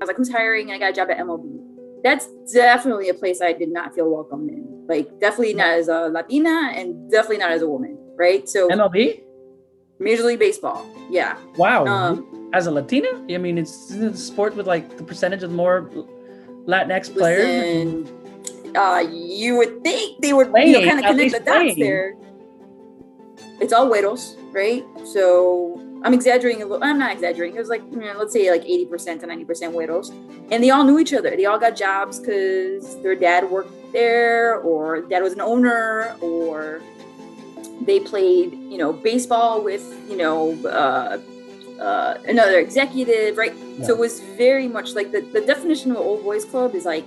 I was like, who's hiring? And I got a job at MLB. That's definitely a place I did not feel welcome in. Like, definitely not as a Latina and definitely not as a woman, right? So MLB? Major League Baseball. Yeah. Wow. As a Latina? I mean, it's a sport with like the percentage of more Latinx players. And you would think they would kind of connect the dots there. It's all güeros, right? So I'm exaggerating a little. I'm not exaggerating. It was like, let's say like 80% to 90% güeros. And they all knew each other. They all got jobs because their dad worked there, or dad was an owner, or they played, baseball with, another executive, right? Yeah. So it was very much like the definition of an old boys club is like,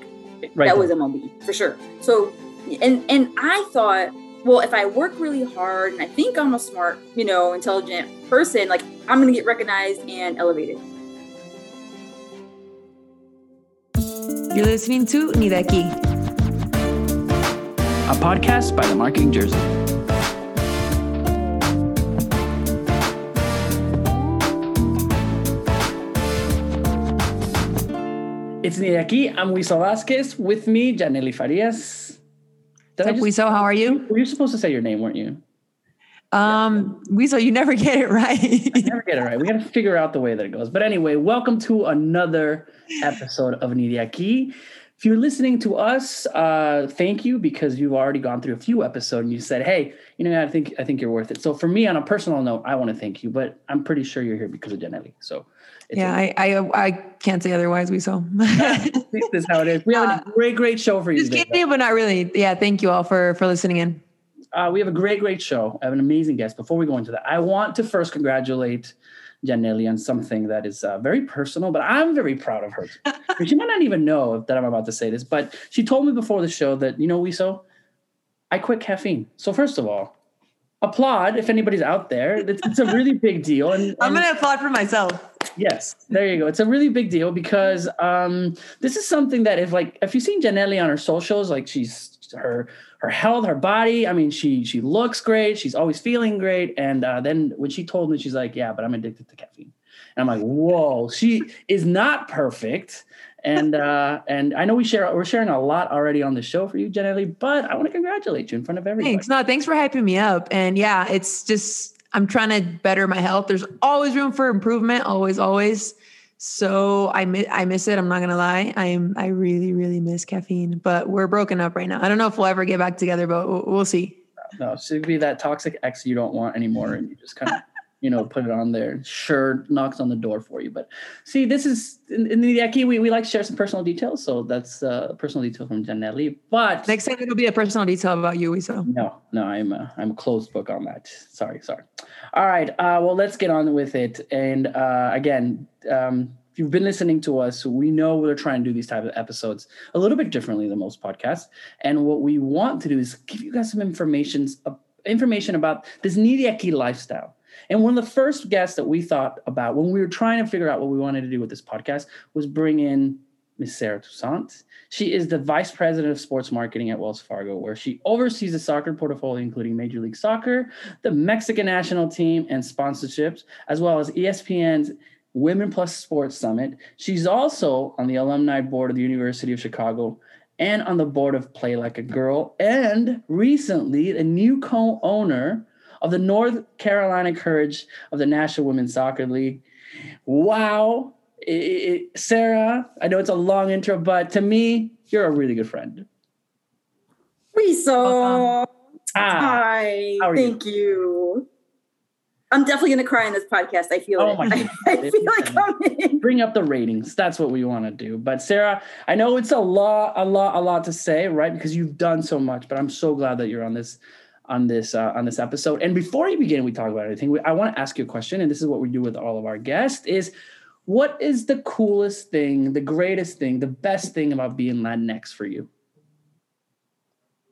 right, that was MLB for sure. So, and I thought, well, if I work really hard and I think I'm a smart, intelligent person, like I'm going to get recognized and elevated. You're listening to Ni de Aquí, a podcast by The Marketing Jersey. It's Ni de Aquí. I'm Luis Vasquez. With me, Janely Farias. Wiso, how are you? Well, you're supposed to say your name, weren't you? Wiso, you never get it right. I never get it right. We got to figure out the way that it goes. But anyway, welcome to another episode of Ni de Aquí. If you're listening to us, thank you, because you've already gone through a few episodes and you said, hey, I think you're worth it. So for me, on a personal note, I want to thank you, but I'm pretty sure you're here because of Janely. So I can't say otherwise, Wiso. This is how it is. We have a great show for you today. Just kidding, but not really. Yeah, thank you all for listening in. We have a great show. I have an amazing guest. Before we go into that, I want to first congratulate Janely on something that is very personal, but I'm very proud of her. She might not even know that I'm about to say this, but she told me before the show that, Wiso, I quit caffeine. So first of all, applaud if anybody's out there. It's a really big deal. And I'm going to applaud for myself. Yes, there you go. It's a really big deal because this is something that if you've seen Janely on her socials, like she's her health, her body. I mean, she looks great. She's always feeling great. And then when she told me, she's like, yeah, but I'm addicted to caffeine. And I'm like, whoa, she is not perfect. And I know we're sharing a lot already on the show for you, Janely, but I want to congratulate you in front of everybody. Thanks for hyping me up. And yeah, it's just, I'm trying to better my health. There's always room for improvement. Always, always. So I miss it. I'm not going to lie. I really, really miss caffeine, but we're broken up right now. I don't know if we'll ever get back together, but we'll see. No, so it'd be that toxic ex you don't want anymore. And you just kind of, put it on there. Sure. Knocks on the door for you. But see, this is in the Aki, we like to share some personal details. So that's a personal detail from Janely, but next time it'll be a personal detail about you. So no, I'm a closed book on that. Sorry. All right. Well, let's get on with it. And again, if you've been listening to us, we know we're trying to do these type of episodes a little bit differently than most podcasts. And what we want to do is give you guys some information about this Ni de Aquí lifestyle. And one of the first guests that we thought about when we were trying to figure out what we wanted to do with this podcast was bring in Miss Sarah Toussaint. She is the Vice President of Sports Marketing at Wells Fargo, where she oversees the soccer portfolio, including Major League Soccer, the Mexican national team, and sponsorships, as well as ESPN's Women Plus Sports Summit. She's also on the alumni board of the University of Chicago and on the board of Play Like a Girl, and recently a new co-owner of the North Carolina Courage of the National Women's Soccer League. Wow. Sarah, I know it's a long intro, but to me, you're a really good friend. Wiso. Hi. Thank you. I'm definitely going to cry in this podcast. I feel it. I feel like coming. Bring up the ratings. That's what we want to do. But Sarah, I know it's a lot to say, right? Because you've done so much, but I'm so glad that you're on this episode. And before you begin, we talk about anything. I want to ask you a question, and this is what we do with all of our guests is, what is the coolest thing, the greatest thing, the best thing about being Latinx for you?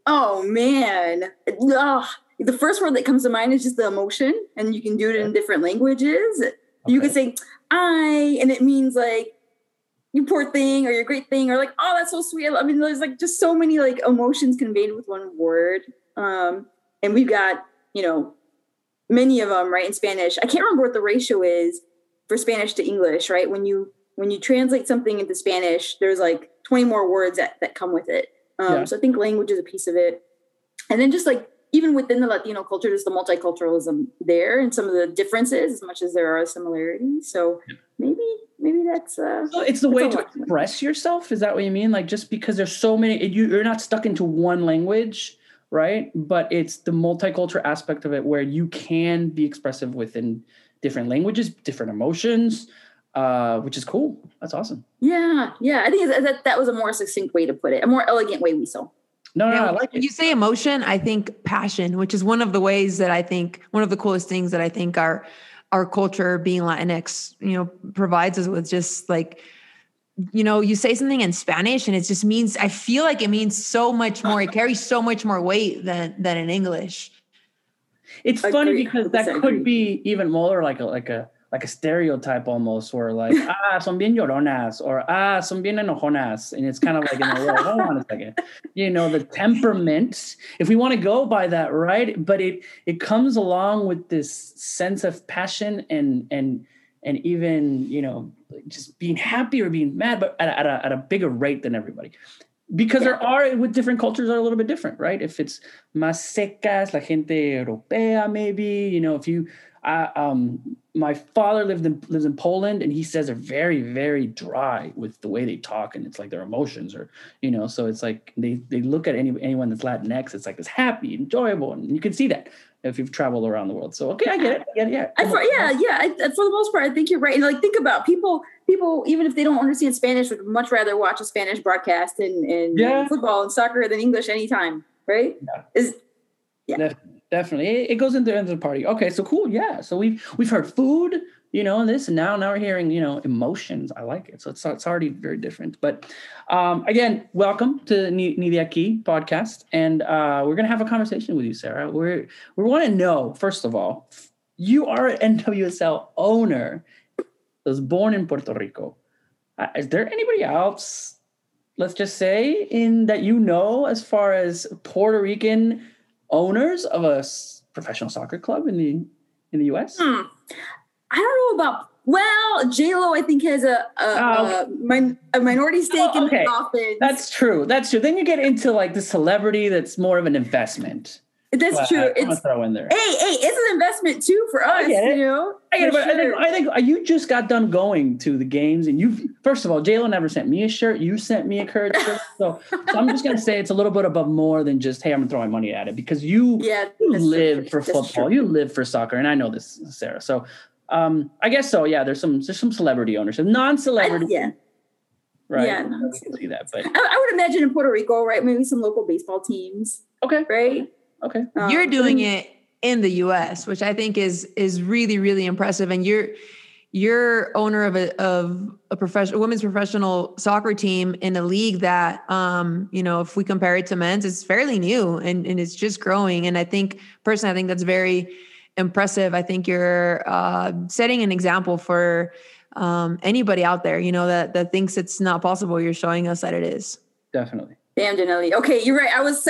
Oh man. The first word that comes to mind is just the emotion, and you can do it in different languages. Okay. You can say, and it means like, you poor thing, or you're great thing, or like, oh, that's so sweet. I mean, there's like just so many like emotions conveyed with one word. And we've got, many of them, right, in Spanish. I can't remember what the ratio is for Spanish to English, right? When you when you translate something into Spanish, there's like 20 more words that come with it. So I think language is a piece of it. And then just like, even within the Latino culture, there's the multiculturalism there and some of the differences as much as there are similarities. So maybe that's... So it's the way to express yourself? Is that what you mean? Like, just because there's so many, you're not stuck into one language, right? But it's the multicultural aspect of it where you can be expressive within different languages, different emotions, which is cool. That's awesome. Yeah. I think that was a more succinct way to put it, a more elegant way we saw. No, I like it. When you say emotion, I think passion, which is one of the ways that I think, one of the coolest things that I think our culture being Latinx, provides us with, just like, you say something in Spanish and it just means, I feel like it means so much more. It carries so much more weight than in English. It's funny because that could be even more like a stereotype almost, where like, son bien lloronas, or son bien enojonas. And it's kind of like, hold on a second, the temperament, if we want to go by that, right? But it comes along with this sense of passion and even, just being happy or being mad, but at a bigger rate than everybody. Because there are, with different cultures, are a little bit different, right? If it's más secas, la gente europea, maybe, if you... my father lives in Poland, and he says they're very, very dry with the way they talk, and it's like their emotions are, so it's like they look at anyone that's Latinx, it's like it's happy, enjoyable, and you can see that if you've traveled around the world. So okay, I get it. For the most part, I think you're right. And like, think about people, even if they don't understand Spanish, would much rather watch a Spanish broadcast and football and soccer than English anytime, right? Yeah. Definitely. It goes into the end of the party. Okay, so cool. Yeah. So we've heard food, this, and now we're hearing, emotions. I like it. So it's already very different. But again, welcome to the Ni de Aquí podcast. And we're going to have a conversation with you, Sarah. We want to know, first of all, you are an NWSL owner. I was born in Puerto Rico. Is there anybody else, let's just say, as far as Puerto Rican owners of a professional soccer club in the U.S.? I don't know about... Well, J-Lo, I think, has a minority stake in the offense. That's true. Then you get into, like, the celebrity that's more of an investment. That's true. I want to throw in there. Hey, it's an investment, too, for us, I get it, but sure. I think you just got done going to the games, and first of all, J-Lo never sent me a shirt. You sent me a Courage shirt. So I'm just going to say it's a little bit above more than just, hey, I'm throwing money at it, because you live for football. True. You live for soccer, and I know this, Sarah. So I guess so, yeah, there's some celebrity ownership. Non-celebrity. Right. Yeah, non-celebrity. That, but. I would imagine in Puerto Rico, right, maybe some local baseball teams. Okay. Right? Okay. You're doing it in the U.S., which I think is really, really impressive. And you're owner of a professional women's professional soccer team in a league that, if we compare it to men's, it's fairly new and it's just growing. And I think personally, I think that's very impressive. I think you're setting an example for anybody out there, that thinks it's not possible. You're showing us that it is. Definitely. Damn, Janely. Okay, you're right. I was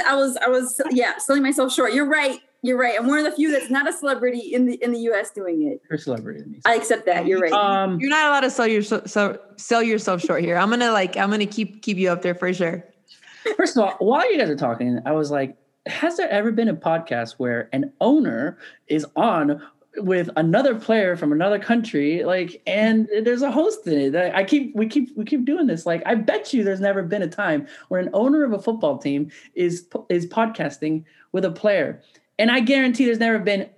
selling myself short. You're right. I'm one of the few that's not a celebrity in the U.S. doing it. You're a celebrity. I accept that. You're right. You're not allowed to sell yourself short here. I'm gonna keep you up there for sure. First of all, while you guys are talking, I was like, has there ever been a podcast where an owner is on with another player from another country, like, and there's a host in it? We keep doing this. Like, I bet you there's never been a time where an owner of a football team is podcasting with a player. And I guarantee there's never been,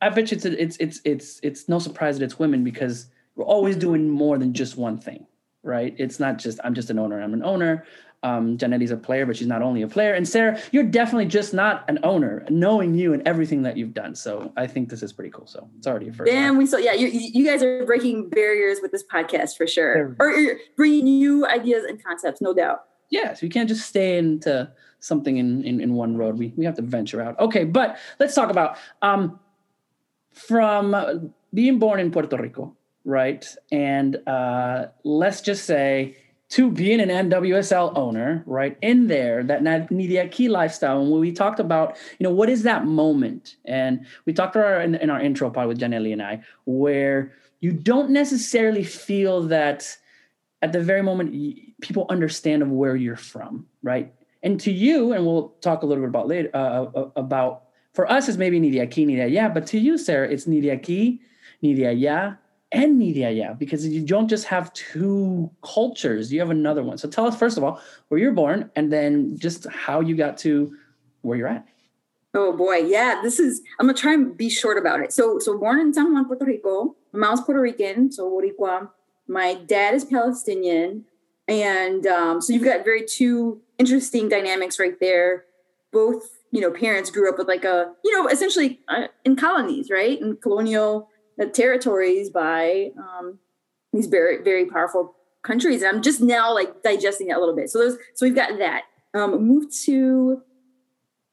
I bet you it's no surprise that it's women, because we're always doing more than just one thing, right? It's not just, I'm just an owner. I'm an owner. Janely's a player, but she's not only a player. And Sarah, you're definitely just not an owner, knowing you and everything that you've done. So I think this is pretty cool. So it's already a first. Damn, you guys are breaking barriers with this podcast for sure. Or bringing new ideas and concepts, no doubt. Yeah, so we can't just stay into something in one road. We have to venture out. Okay, but let's talk about from being born in Puerto Rico, right? And let's just say, to being an NWSL owner, right, in there, that Ni de Aquí lifestyle. And when we talked about, what is that moment? And we talked about in our intro pod with Janely and I, where you don't necessarily feel that at the very moment people understand of where you're from, right? And to you, and we'll talk a little bit about later, about, for us, it's maybe Ni de Aquí, Ni de Allá, but to you, Sarah, it's Ni de Aquí, Ni de Allá, and Ni de Allá, because you don't just have two cultures, you have another one. So tell us, first of all, where you're born, and then just how you got to where you're at. Oh boy. Yeah, I'm going to try and be short about it. So born in San Juan, Puerto Rico, my mom's Puerto Rican, so Boricua. My dad is Palestinian. And so you've got two interesting dynamics right there. Both, parents grew up with essentially in colonies, right? In colonial territories by these very, very powerful countries. And I'm just now digesting that a little bit. So we've got that. Moved to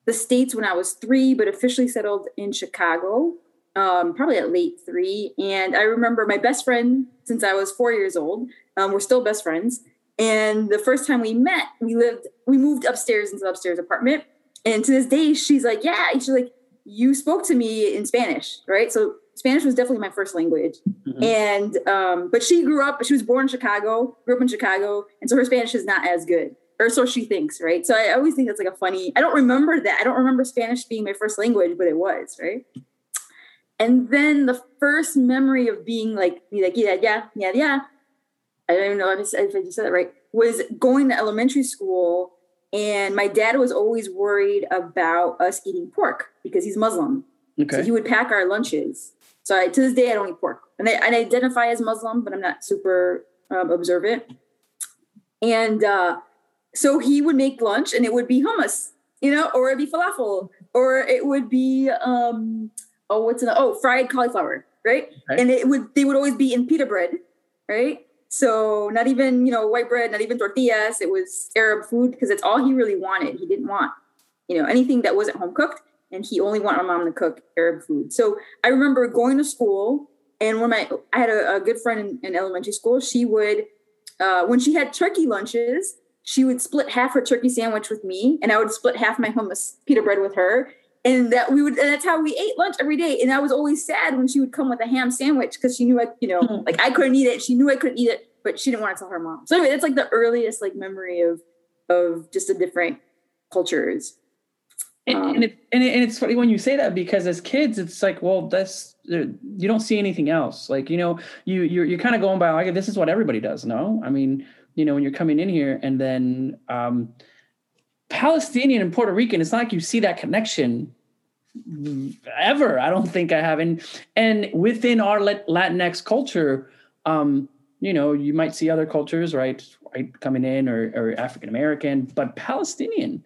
the States when I was 3, but officially settled in Chicago, probably at late 3. And I remember my best friend since I was 4 years old. We're still best friends. And the first time we met, we moved upstairs into the upstairs apartment. And to this day, she's like, you spoke to me in Spanish, right? So Spanish was definitely my first language. Mm-hmm. And, but she was born in Chicago, grew up in Chicago. And so her Spanish is not as good. Or so she thinks, right? So I always think that's a funny, I don't remember that. I don't remember Spanish being my first language, but it was, right? And then the first memory of being yeah, I don't even know if I just said that right, was going to elementary school. And my dad was always worried about us eating pork because he's Muslim. Okay. So he would pack our lunches. So to this day, I don't eat pork. And I identify as Muslim, but I'm not super observant. And, so he would make lunch and it would be hummus, or it'd be falafel, or it would be, fried cauliflower, right? Okay. And they would always be in pita bread, right? So not even, white bread, not even tortillas. It was Arab food because it's all he really wanted. He didn't want, anything that wasn't home cooked. And he only wanted my mom to cook Arab food. So I remember going to school and I had a good friend in elementary school. She would, when she had turkey lunches, she would split half her turkey sandwich with me, and I would split half my hummus pita bread with her. And that's how we ate lunch every day. And I was always sad when she would come with a ham sandwich because she knew I couldn't eat it. She knew I couldn't eat it, but she didn't want to tell her mom. So anyway, that's the earliest memory of just the different cultures. And it's funny when you say that because as kids, it's that's, you don't see anything else. You're kind of going by this is what everybody does. No, I mean, when you're coming in here and then Palestinian and Puerto Rican, it's not like you see that connection ever. I don't think I have. And within our Latinx culture, you might see other cultures, right? Right coming in or African-American, but Palestinian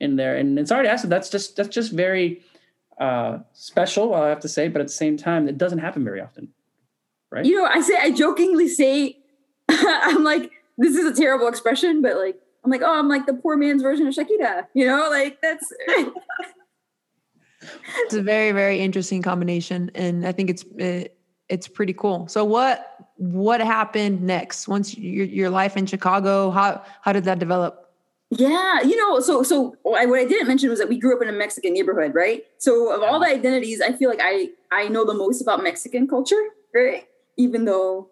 in there. And sorry to ask, that's just very special, I have to say, but at the same time, it doesn't happen very often, right? I jokingly say, I'm like, this is a terrible expression, but I'm the poor man's version of Shakira, that's. It's a very, very interesting combination. And I think it's pretty cool. So what happened next? Once your life in Chicago, how did that develop? Yeah. What I didn't mention was that we grew up in a Mexican neighborhood, right? So of all the identities, I feel like I know the most about Mexican culture, right? Even though.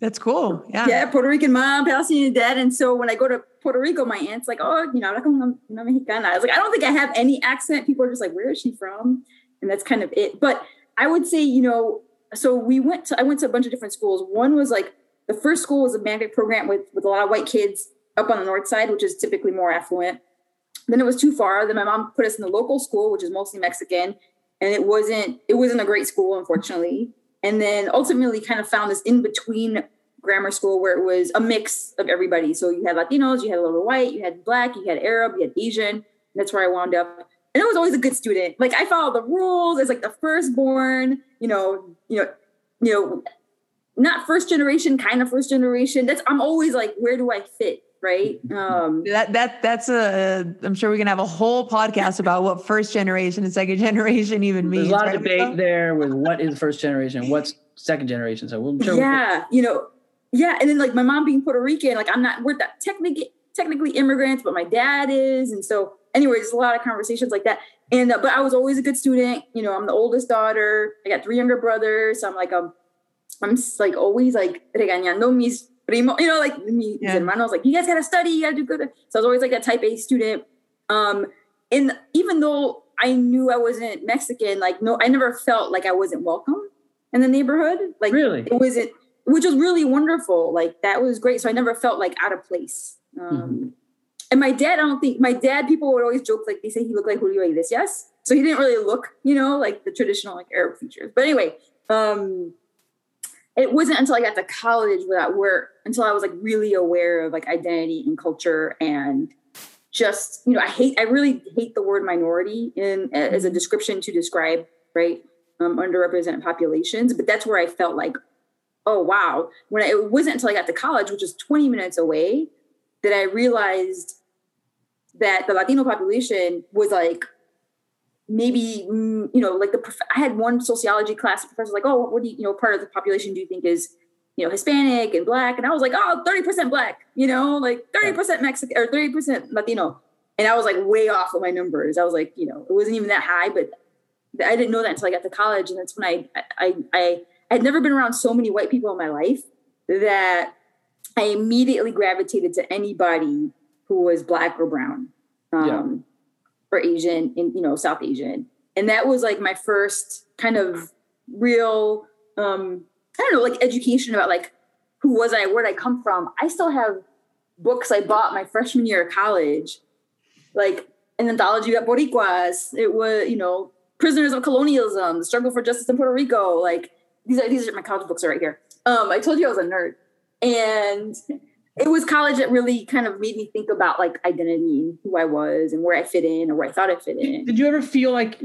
That's cool. Yeah. Puerto Rican mom, Palestinian dad. And so when I go to Puerto Rico, my aunt's like, oh, I'm not Mexicana. I was like, I don't think I have any accent. People are just like, where is she from? And that's kind of it. But I would say, so I went to a bunch of different schools. One was the first school was a magnet program with a lot of white kids up on the north side, which is typically more affluent. Then it was too far. Then my mom put us in the local school, which is mostly Mexican. And it wasn't a great school, unfortunately. And then ultimately kind of found this in-between grammar school where it was a mix of everybody. So you had Latinos, you had a little white, you had black, you had Arab, you had Asian. And that's where I wound up. And I was always a good student. I followed the rules as the firstborn, not first generation, kind of first generation. I'm always where do I fit? Right. I'm sure we can have a whole podcast about what first generation and second generation even means. There's a lot of debate there with what is first generation, what's second generation. So we'll show yeah. And then my mom being Puerto Rican, I'm not, we're not technically immigrants, but my dad is. And so anyway, there's a lot of conversations like that. And, but I was always a good student. I'm the oldest daughter. I got 3 younger brothers. So I'm always regañando mis primo, you know, like me, his hermanos, like, you guys got to study, you got to do good. So I was always like a type A student. And even though I knew I wasn't Mexican, like, no, I never felt like I wasn't welcome in the neighborhood. Like, really? It wasn't, which was really wonderful. Like, that was great. So I never felt like out of place. And my dad, people would always joke, like, they say he looked like Julio Iglesias. So he didn't really look, you know, like the traditional, like, Arab features. But anyway, it wasn't until I got to college until I was, like, really aware of, like, identity and culture, and just, you know, I really hate the word minority as a description to describe, right, underrepresented populations. But that's where I felt like, oh, wow. It wasn't until I got to college, which is 20 minutes away, that I realized that the Latino population was, like, maybe, you know, like I had one sociology class, the professor was like, oh, what do you, you know, part of the population do you think is, you know, Hispanic and Black? And I was like, oh, 30% Black, you know, like 30% Mexican or 30% Latino. And I was like way off of my numbers. I was like, you know, it wasn't even that high, but I didn't know that until I got to college. And that's when I had never been around so many white people in my life that I immediately gravitated to anybody who was Black or brown. Or Asian, and, you know, South Asian. And that was like my first kind of real, I don't know, like education about like, who was I, where'd I come from? I still have books I bought my freshman year of college, like an anthology about Boricuas. It was, you know, Prisoners of Colonialism, The Struggle for Justice in Puerto Rico. Like these are my college books are right here. I told you I was a nerd. And it was college that really kind of made me think about like identity and who I was and where I fit in or where I thought I fit in. Did you ever feel like,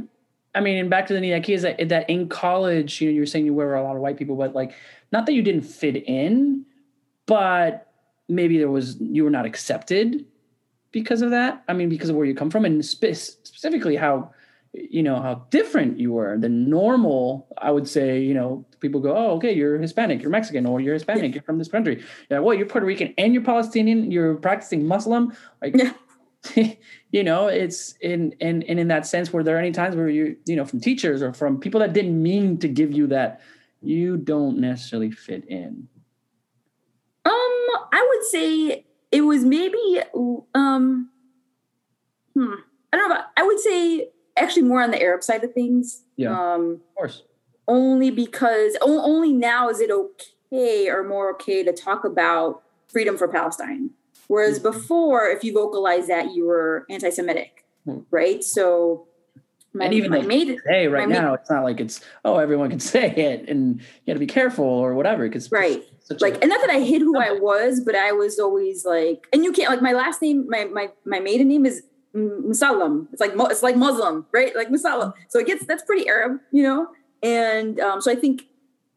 I mean, and back to the Ni de Aquí, is that in college, you know, you were saying you were a lot of white people, but like, not that you didn't fit in, but maybe you were not accepted because of that. I mean, because of where you come from and specifically how, you know, how different you were than normal. I would say, you know, people go, oh, okay, you're Hispanic, you're Mexican, or you're Hispanic, you're from this country. Yeah, well, you're Puerto Rican and you're Palestinian, you're practicing Muslim. Like, you know, it's in that sense, were there any times where you know, from teachers or from people that didn't mean to give you that, you don't necessarily fit in? I would say it was maybe, I don't know, I would say actually more on the Arab side of things. Of course. Only because only now is it okay or more okay to talk about freedom for Palestine. Whereas before, if you vocalized that, you were anti-Semitic, right? So it's not like it's, oh, everyone can say it and you got to be careful or whatever. Cause right. And not that I hid who I was, but I was always like, and you can't, like my last name, my maiden name is Musallam. It's like Muslim, right? Like Musallam. So that's pretty Arab, you know? And so I think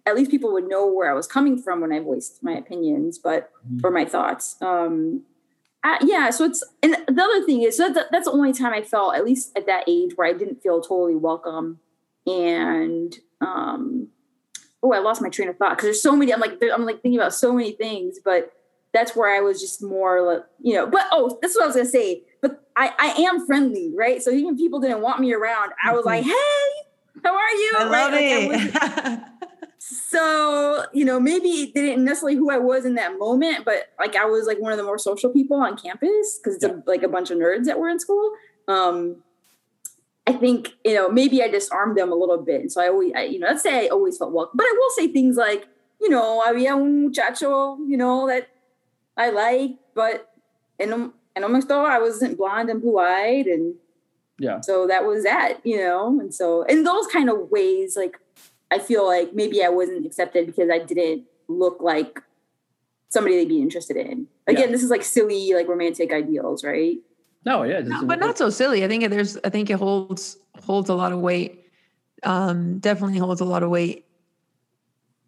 at least people would know where I was coming from when I voiced my opinions, but or my thoughts. So it's, and the other thing is, so that's the only time I felt, at least at that age, where I didn't feel totally welcome. And I lost my train of thought because there's so many. I'm like thinking about so many things, but that's where I was just more, like, you know. But that's what I was gonna say. But I am friendly, right? So even people didn't want me around. I was like, hey. How are you? I love it. So, you know, maybe they didn't necessarily who I was in that moment, but like I was like one of the more social people on campus because it's like a bunch of nerds that were in school. I think, you know, maybe I disarmed them a little bit. And so I always felt welcome. But I will say things like, you know, había un muchacho, you know, that I like, but en Omaxto, I wasn't blonde and blue-eyed and so that was that, you know, and so in those kind of ways, like, I feel like maybe I wasn't accepted because I didn't look like somebody they'd be interested in. Again, this is like silly, like romantic ideals, right? No, yeah. No, but not so silly. I think it holds a lot of weight. Definitely holds a lot of weight.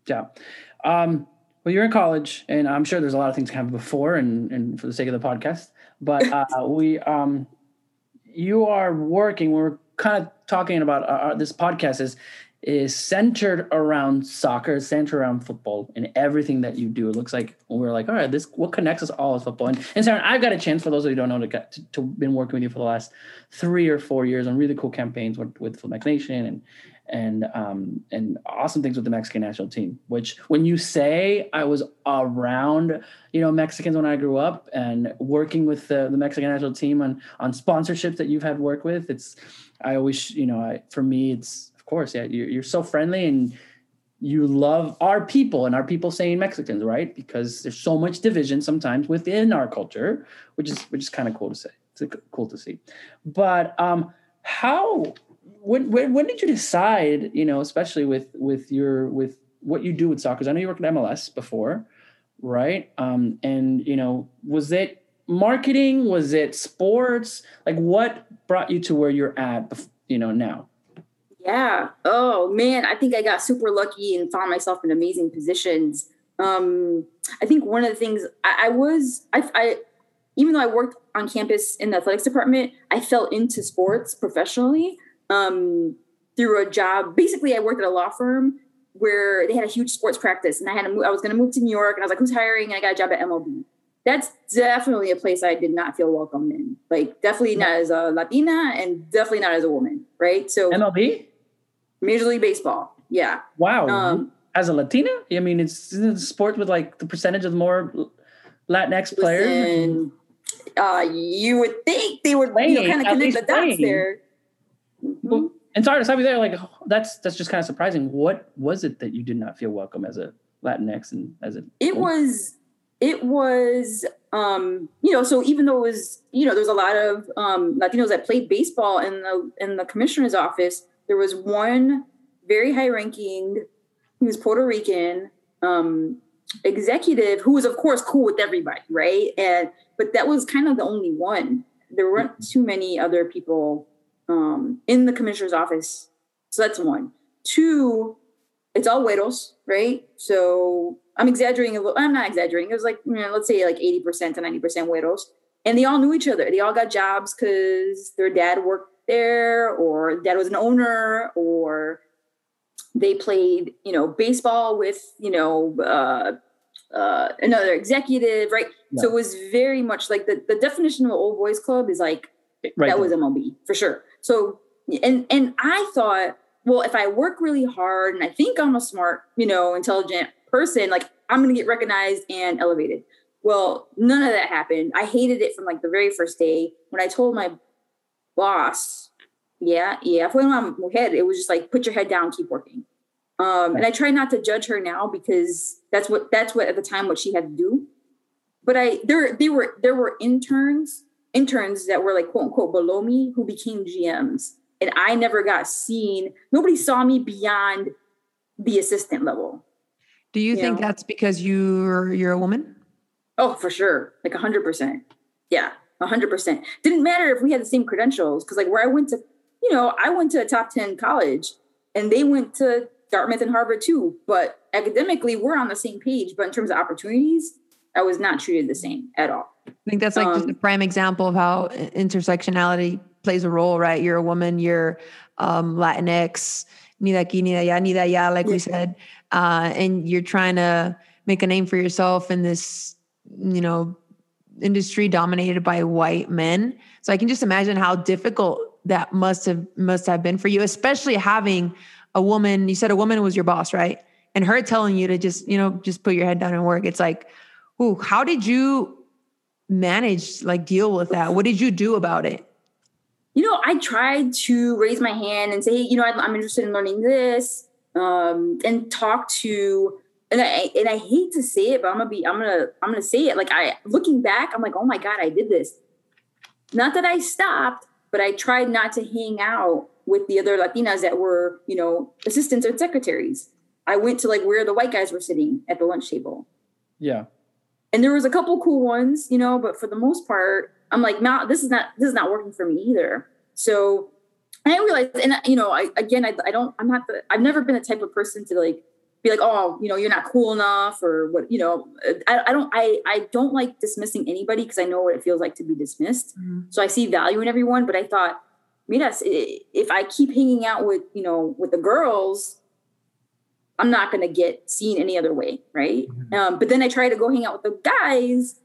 Yeah. Well, you're in college and I'm sure there's a lot of things that happened before and for the sake of the podcast, but you are working, we're kind of talking about this podcast is centered around soccer, centered around football and everything that you do. It looks like we're like, all right, this, what connects us all is football. And Sarah, I've got a chance, for those of you who don't know, to been working with you for the last 3 or 4 years on really cool campaigns with Flimax Nation and and awesome things with the Mexican national team, which when you say I was around, Mexicans when I grew up and working with the Mexican national team on sponsorships that you've had work with, you're so friendly and you love our people and our people saying Mexicans, right? Because there's so much division sometimes within our culture, which is kind of cool to say. It's cool to see. But when did you decide, especially with what you do with soccer? I know you worked at MLS before, right? Was it marketing? Was it sports? Like, what brought you to where you're at, now? Yeah. Oh man, I think I got super lucky and found myself in amazing positions. I think one of the things I even though I worked on campus in the athletics department, I fell into sports professionally through a job. Basically, I worked at a law firm where they had a huge sports practice, and I was going to move to New York, and I was like, "Who's hiring?" And I got a job at MLB. That's definitely a place I did not feel welcome in. Like, definitely not as a Latina, and definitely not as a woman, right? So MLB, Major League Baseball, yeah. Wow. As a Latina, it's a sport with like the percentage of more Latinx players. And, you would think they would kind of connect the dots there. Mm-hmm. And sorry to stop you there. Like, that's just kind of surprising. What was it that you did not feel welcome as a Latinx and as a? So even though it was, there was a lot of Latinos that played baseball in the commissioner's office. There was one very high ranking. He was Puerto Rican. Executive who was of course cool with everybody, right? But that was kind of the only one. There weren't too many other people in the commissioner's office. So that's one. Two, it's all güeros, right? So I'm exaggerating a little. I'm not exaggerating. It was like, let's say like 80% to 90% güeros. And they all knew each other. They all got jobs because their dad worked there, or dad was an owner, or they played, baseball with, another executive, right? Yeah. So it was very much like the definition of an old boys club is like, right, that there was MLB for sure. So, and I thought, well, if I work really hard and I think I'm a smart, intelligent person, like I'm going to get recognized and elevated. Well, none of that happened. I hated it from like the very first day when I told my boss, fue una mujer. It was just like, put your head down, keep working. And I try not to judge her now because that's what at the time what she had to do. But there were interns that were like quote unquote below me who became GMs, and I never got seen. Nobody saw me beyond the assistant level. Do you think that's because you're a woman? Oh, for sure, like 100%. Yeah, 100%. Didn't matter if we had the same credentials because like where I went to, I went to a top 10 college. And they went to Dartmouth and Harvard too. But academically, we're on the same page. But in terms of opportunities, I was not treated the same at all. I think that's like just a prime example of how intersectionality plays a role, right? You're a woman, you're Latinx, ni de aquí, ni de allá, like we said. And you're trying to make a name for yourself in this, industry dominated by white men. So I can just imagine how difficult that must have been for you, especially having a woman. You said a woman was your boss, right? And her telling you to just put your head down and work. It's like, ooh, how did you manage, like deal with that? What did you do about it? I tried to raise my hand and say, hey, I'm interested in learning this, and talk to, and I hate to say it, but I'm going to say it. Like looking back, I'm like, oh my God, I did this. Not that I stopped, but I tried not to hang out with the other Latinas that were, assistants or secretaries. I went to like where the white guys were sitting at the lunch table. Yeah. And there was a couple cool ones, but for the most part, I'm like, no, this is not working for me either. So I realized, and I've never been the type of person to like, be like, oh, you're not cool enough or what, I don't like dismissing anybody because I know what it feels like to be dismissed. Mm-hmm. So I see value in everyone, but I thought, if I keep hanging out with, with the girls, I'm not going to get seen any other way. Right. Mm-hmm. But then I tried to go hang out with the guys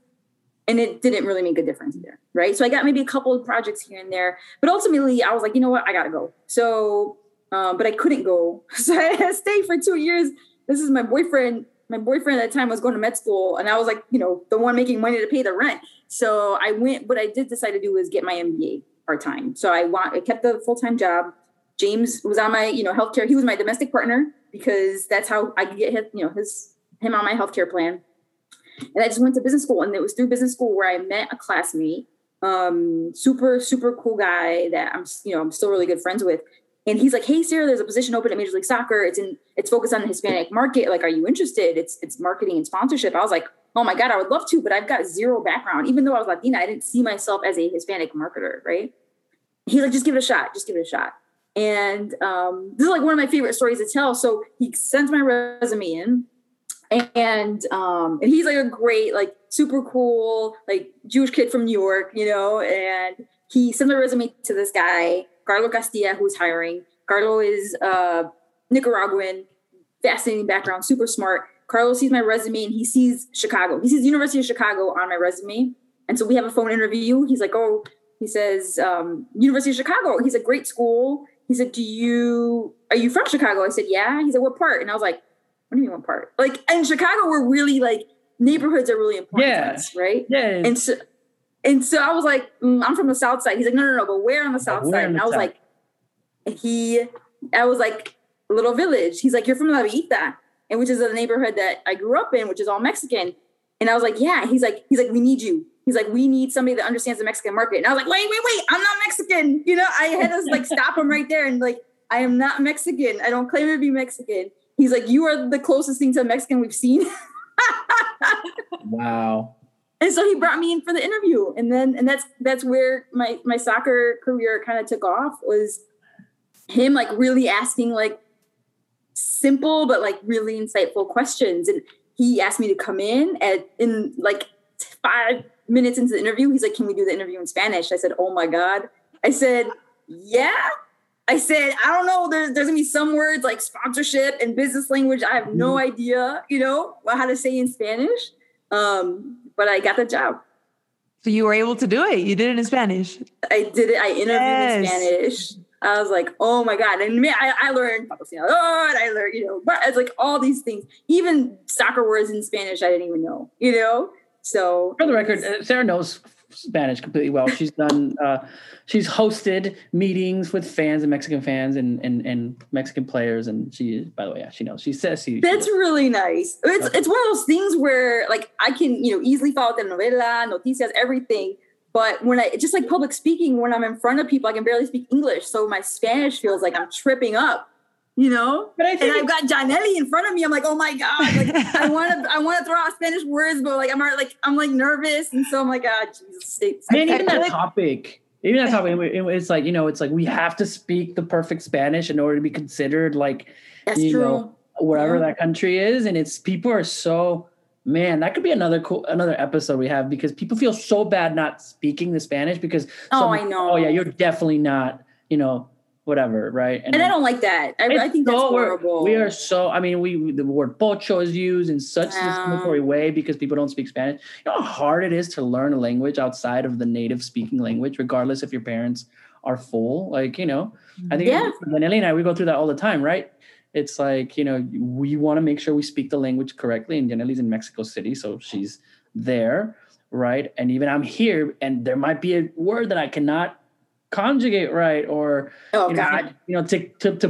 and it didn't really make a difference there. Right. So I got maybe a couple of projects here and there, but ultimately I was like, you know what, I got to go. So but I couldn't go. So I had to stay for 2 years. This is my boyfriend. My boyfriend at the time was going to med school, and I was like, you know, the one making money to pay the rent. So I went, what I did decide to do was get my MBA part-time. So I kept the full-time job. James was on my, you know, healthcare. He was my domestic partner because that's how I could get his, you know, him on my healthcare plan. And I just went to business school, and it was through business school where I met a classmate, super, super cool guy that I'm still really good friends with. And he's like, "Hey, Sarah, there's a position open at Major League Soccer. It's focused on the Hispanic market. Like, are you interested? It's marketing and sponsorship." I was like, "Oh my God, I would love to, but I've got zero background. Even though I was Latina, I didn't see myself as a Hispanic marketer, right?" He's like, "Just give it a shot. Just give it a shot." And this is like one of my favorite stories to tell. So he sends my resume in, and he's like a great, like super cool, like Jewish kid from New York, you know. And he sends my resume to this guy, Carlo Castilla, who's hiring. Carlo is Nicaraguan, fascinating background, super smart. Carlo sees my resume and he sees Chicago. He sees University of Chicago on my resume. And so we have a phone interview. He's like, "Oh," he says, "University of Chicago." He's a great school. He said, "Are you from Chicago?" I said, "Yeah." He said, "What part?" And I was like, "What do you mean what part?" Like, in Chicago, we're really like, neighborhoods are really important to us, right? Yeah. And so I was like, "I'm from the South Side." He's like, no, but where on the South Side? And I was like, "Little Village." He's like, "You're from La Villita," and which is the neighborhood that I grew up in, which is all Mexican. And I was like, "Yeah." He's like, "We need you." He's like, "We need somebody that understands the Mexican market." And I was like, wait, I'm not Mexican. You know, I had to like stop him right there. And like, I am not Mexican. I don't claim to be Mexican. He's like, "You are the closest thing to a Mexican we've seen." Wow. And so he brought me in for the interview. And that's where my soccer career kind of took off, was him like really asking like simple, but like really insightful questions. And he asked me to come in in like 5 minutes into the interview. He's like, "Can we do the interview in Spanish?" I said, "Oh my God." I said, "Yeah." I said, "I don't know. There's going to be some words like sponsorship and business language. I have no idea, you know, how to say in Spanish." But I got the job. So you were able to do it. You did it in Spanish. I did it. I interviewed in Spanish. I was like, "Oh my God." And I learned patrocinador. I learned, you know, but it's like all these things, even soccer words in Spanish, I didn't even know, you know? So for the record, Sarah knows Spanish completely well. She's done, she's hosted meetings with fans and Mexican fans and Mexican players. And she, by the way, yeah, she knows. She says she. That's she really nice. It's one of those things where like I can, you know, easily follow telenovela, noticias, everything. But when I just like public speaking, when I'm in front of people, I can barely speak English. So my Spanish feels like I'm tripping up, you know. But I've got Janely in front of me. I'm like, "Oh my God!" Like I want to throw out Spanish words, but like I'm nervous, and so I'm like, "Ah, Jesus." Even that topic, it's like, you know, it's like we have to speak the perfect Spanish in order to be considered like, that's you true. Know, whatever that country is, and it's people are so. Man, that could be another episode we have, because people feel so bad not speaking the Spanish because I know. Oh yeah, you're definitely not, you know, whatever, right? And I don't like that. I think that's horrible. We are so. I mean, the word pocho is used in such a discriminatory way because people don't speak Spanish. You know how hard it is to learn a language outside of the native speaking language, regardless if your parents are full. Like, you know, I think Janely and I, we go through that all the time, right? It's like, you know, we want to make sure we speak the language correctly. And Janely's in Mexico City, so she's there, right? And even I'm here, and there might be a word that I cannot conjugate right, or to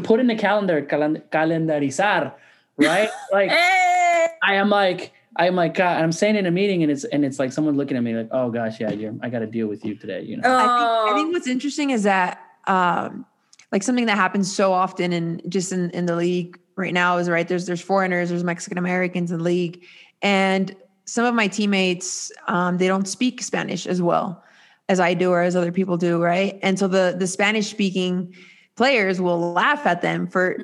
put in the calendar, calendarizar, right? Like hey! I'm like, God, and I'm saying in a meeting, and it's like someone looking at me like, "Oh gosh, yeah, I got to deal with you today," you know. I think what's interesting is that. Like something that happens so often in the league right now is, right, there's foreigners, there's Mexican Americans in the league. And some of my teammates, they don't speak Spanish as well as I do or as other people do, right? And so the Spanish speaking players will laugh at them for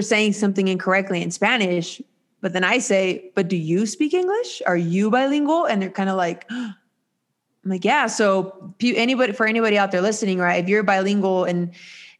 saying something incorrectly in Spanish. But then I say, "But do you speak English? Are you bilingual?" And they're kind of like, oh. I'm like, yeah. So for anybody out there listening, right, if you're bilingual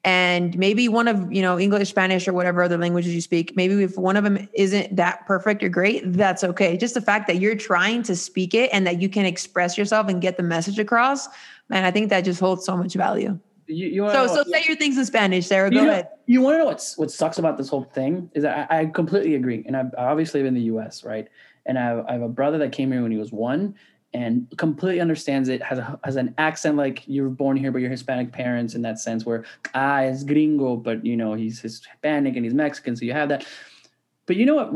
and maybe one of, you know, English, Spanish, or whatever other languages you speak, maybe if one of them isn't that perfect or great, that's okay. Just the fact that you're trying to speak it and that you can express yourself and get the message across, man, I think that just holds so much value. So say your things in Spanish, Sarah. Go ahead. You want to know what sucks about this whole thing is that I completely agree. And I obviously live in the U.S., right? And I have a brother that came here when he was one and completely understands it, has an accent like you were born here, but your Hispanic parents in that sense where, es gringo, but, you know, he's Hispanic and he's Mexican, so you have that. But you know what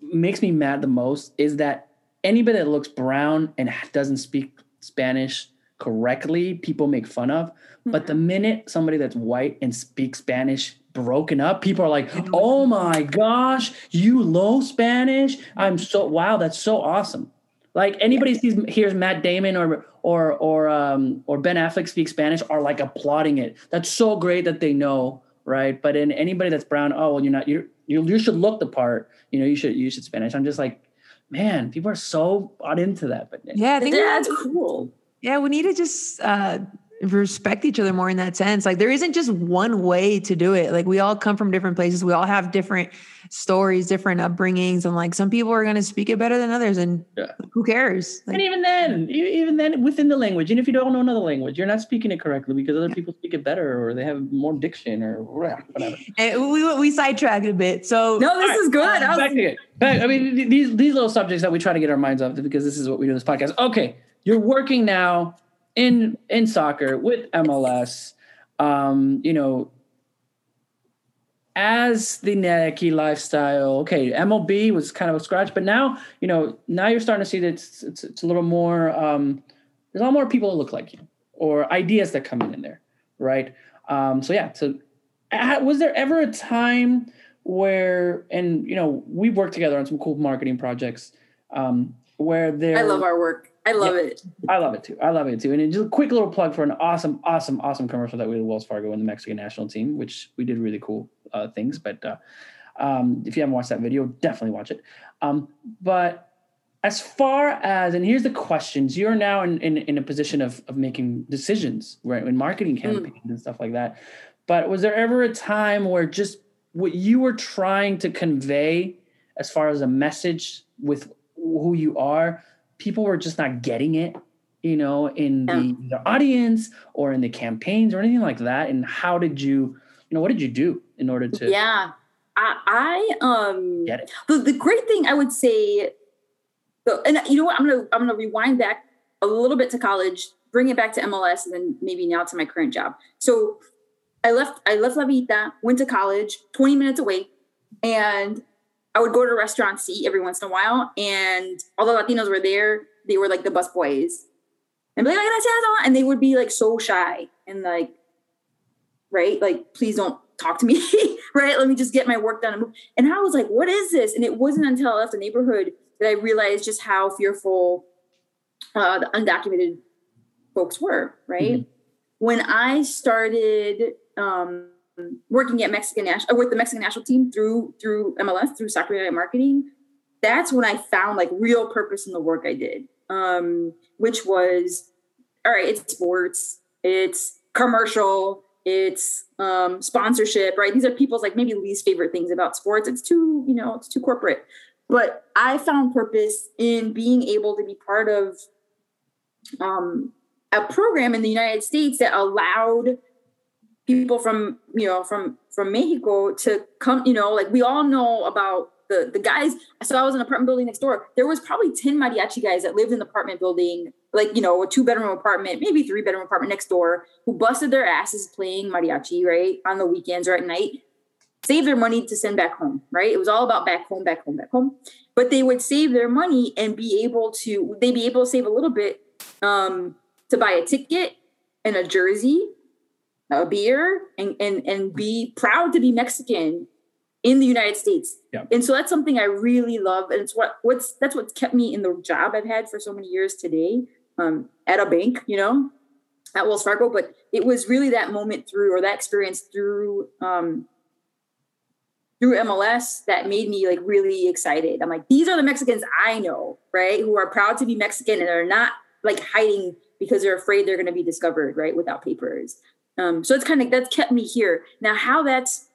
makes me mad the most is that anybody that looks brown and doesn't speak Spanish correctly, people make fun of. Mm-hmm. But the minute somebody that's white and speaks Spanish broken up, people are like, oh my gosh, you know Spanish? I'm so, wow, that's so awesome. Like anybody hears Matt Damon or Ben Affleck speak Spanish are like applauding it. That's so great that they know, right? But in anybody that's brown, oh well, you should look the part. You know, you should Spanish. I'm just like, man, people are so bought into that. But yeah, I think that's cool. Yeah, we need to just respect each other more in that sense. Like there isn't just one way to do it. Like we all come from different places. We all have different stories, different upbringings. And like some people are going to speak it better than others. And who cares? Like, and even then within the language. And if you don't know another language, you're not speaking it correctly because other people speak it better or they have more diction or whatever. And we sidetracked a bit. So no, this is good. I mean, these little subjects that we try to get our minds off to because this is what we do in this podcast. Okay. You're working now in soccer with MLS, you know, as the Ni de Aquí lifestyle. Okay, MLB was kind of a scratch, but now, you know, now you're starting to see that it's a little more, there's a lot more people that look like you or ideas that come in there, right? Was there ever a time where, and, you know, we've worked together on some cool marketing projects where I love our work. I love it. I love it too. And just a quick little plug for an awesome commercial that we did with Wells Fargo and the Mexican national team, which we did really cool things. But if you haven't watched that video, definitely watch it. But as far as, and here's the questions, you're now in a position of making decisions, right? In marketing campaigns and stuff like that. But was there ever a time where just what you were trying to convey as far as a message with who you are, people were just not getting it, you know, in the audience or in the campaigns or anything like that? And how did what did you do in order to? Yeah, I get it. The great thing I would say, and you know what, I'm gonna rewind back a little bit to college, bring it back to MLS, and then maybe now to my current job. So I left La Vita, went to college, 20 minutes away, and I would go to restaurant C every once in a while, and all the Latinos were there. They were like the bus boys, and be like, and they would be like so shy and like, right, like please don't talk to me, right? Let me just get my work done and move. And I was like, what is this? And it wasn't until I left the neighborhood that I realized just how fearful the undocumented folks were, right? Mm-hmm. When I started working at with the Mexican national team through MLS, through Soccer United Marketing, that's when I found like real purpose in the work I did, which was, all right, it's sports, it's commercial, it's sponsorship, right? These are people's like maybe least favorite things about sports. It's too, you know, it's too corporate. But I found purpose in being able to be part of a program in the United States that allowed people from, you know, from Mexico to come, you know, like we all know about the guys. So I was in an apartment building next door. There was probably 10 mariachi guys that lived in the apartment building, like, you know, a 2-bedroom apartment, maybe 3-bedroom apartment next door, who busted their asses playing mariachi, right, on the weekends or at night, save their money to send back home, right? It was all about back home. But they would save their money and be able to save a little bit to buy a ticket and a jersey, a beer, and be proud to be Mexican in the United States. Yeah. And so that's something I really love. And it's what's kept me in the job I've had for so many years today, at a bank, you know, at Wells Fargo. But it was really that moment that experience through MLS that made me like really excited. I'm like, these are the Mexicans I know, right? Who are proud to be Mexican and are not like hiding because they're afraid they're going to be discovered, right? Without papers. So it's kind of, that's kept me here. Now, how that's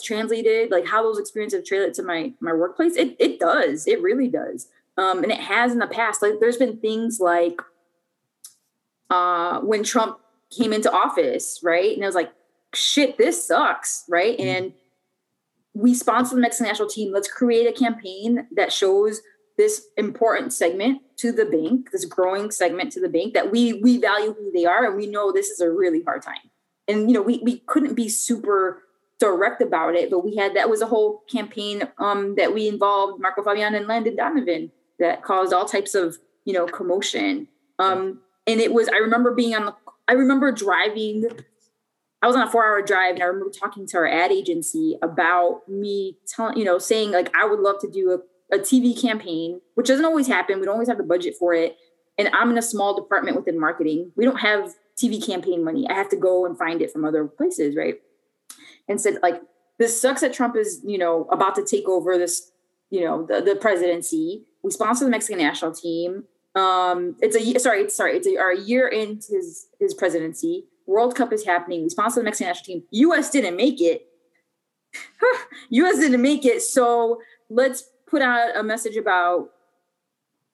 translated, like how those experiences have translated to my workplace, it does. It really does. And it has in the past. Like there's been things like when Trump came into office, right? And I was like, shit, this sucks, right? Mm-hmm. And we sponsor the Mexican national team. Let's create a campaign that shows this important segment to the bank, this growing segment to the bank, that we value who they are. And we know this is a really hard time. And, you know, we couldn't be super direct about it, but we had, that was a whole campaign that we involved Marco Fabian and Landon Donovan that caused all types of, you know, commotion. And it was, I remember driving, I was on a 4-hour drive, and I remember talking to our ad agency about me telling, you know, saying like, I would love to do a TV campaign, which doesn't always happen. We don't always have the budget for it. And I'm in a small department within marketing. We don't have TV campaign money. I have to go and find it from other places. Right. And said like, this sucks that Trump is, you know, about to take over this, you know, the presidency. We sponsor the Mexican national team. It's our year into his presidency. World Cup is happening. We sponsor the Mexican national team. U.S. didn't make it. U.S. didn't make it. So let's put out a message about,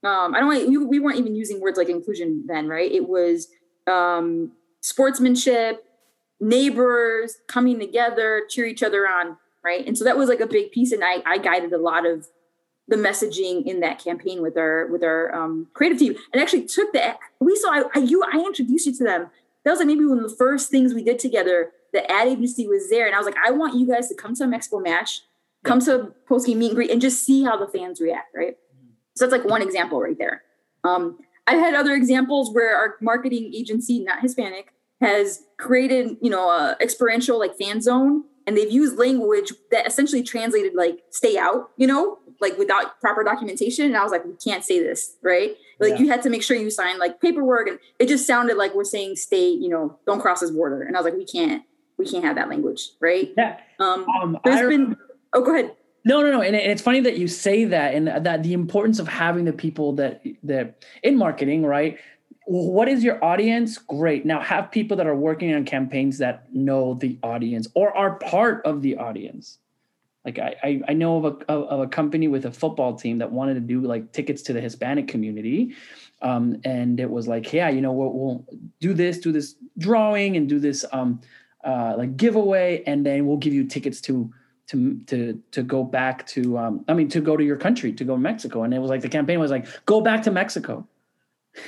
we weren't even using words like inclusion then, right? It was sportsmanship, neighbors coming together, cheer each other on, right? And so that was like a big piece. And I guided a lot of the messaging in that campaign with our creative team, and actually took that. I introduced you to them. That was like maybe one of the first things we did together. The ad agency was there, and I was like, I want you guys to come to a Mexico match, come to a post-game meet and greet, and just see how the fans react, right? So that's like one example right there. I've had other examples where our marketing agency, not Hispanic, has created, you know, a experiential like fan zone, and they've used language that essentially translated like stay out, you know, like without proper documentation. And I was like, we can't say this, right? Like You had to make sure you signed like paperwork, and it just sounded like we're saying stay, you know, don't cross this border. And I was like, we can't have that language, right? Yeah. Go ahead. No. And it's funny that you say that, and that the importance of having the people that in marketing, right? What is your audience? Great. Now have people that are working on campaigns that know the audience or are part of the audience. Like I know of a company with a football team that wanted to do like tickets to the Hispanic community. And it was like, yeah, you know, we'll do this drawing and do this like giveaway. And then we'll give you tickets to go back to, to go to your country, to go to Mexico. And it was like, the campaign was like, go back to Mexico.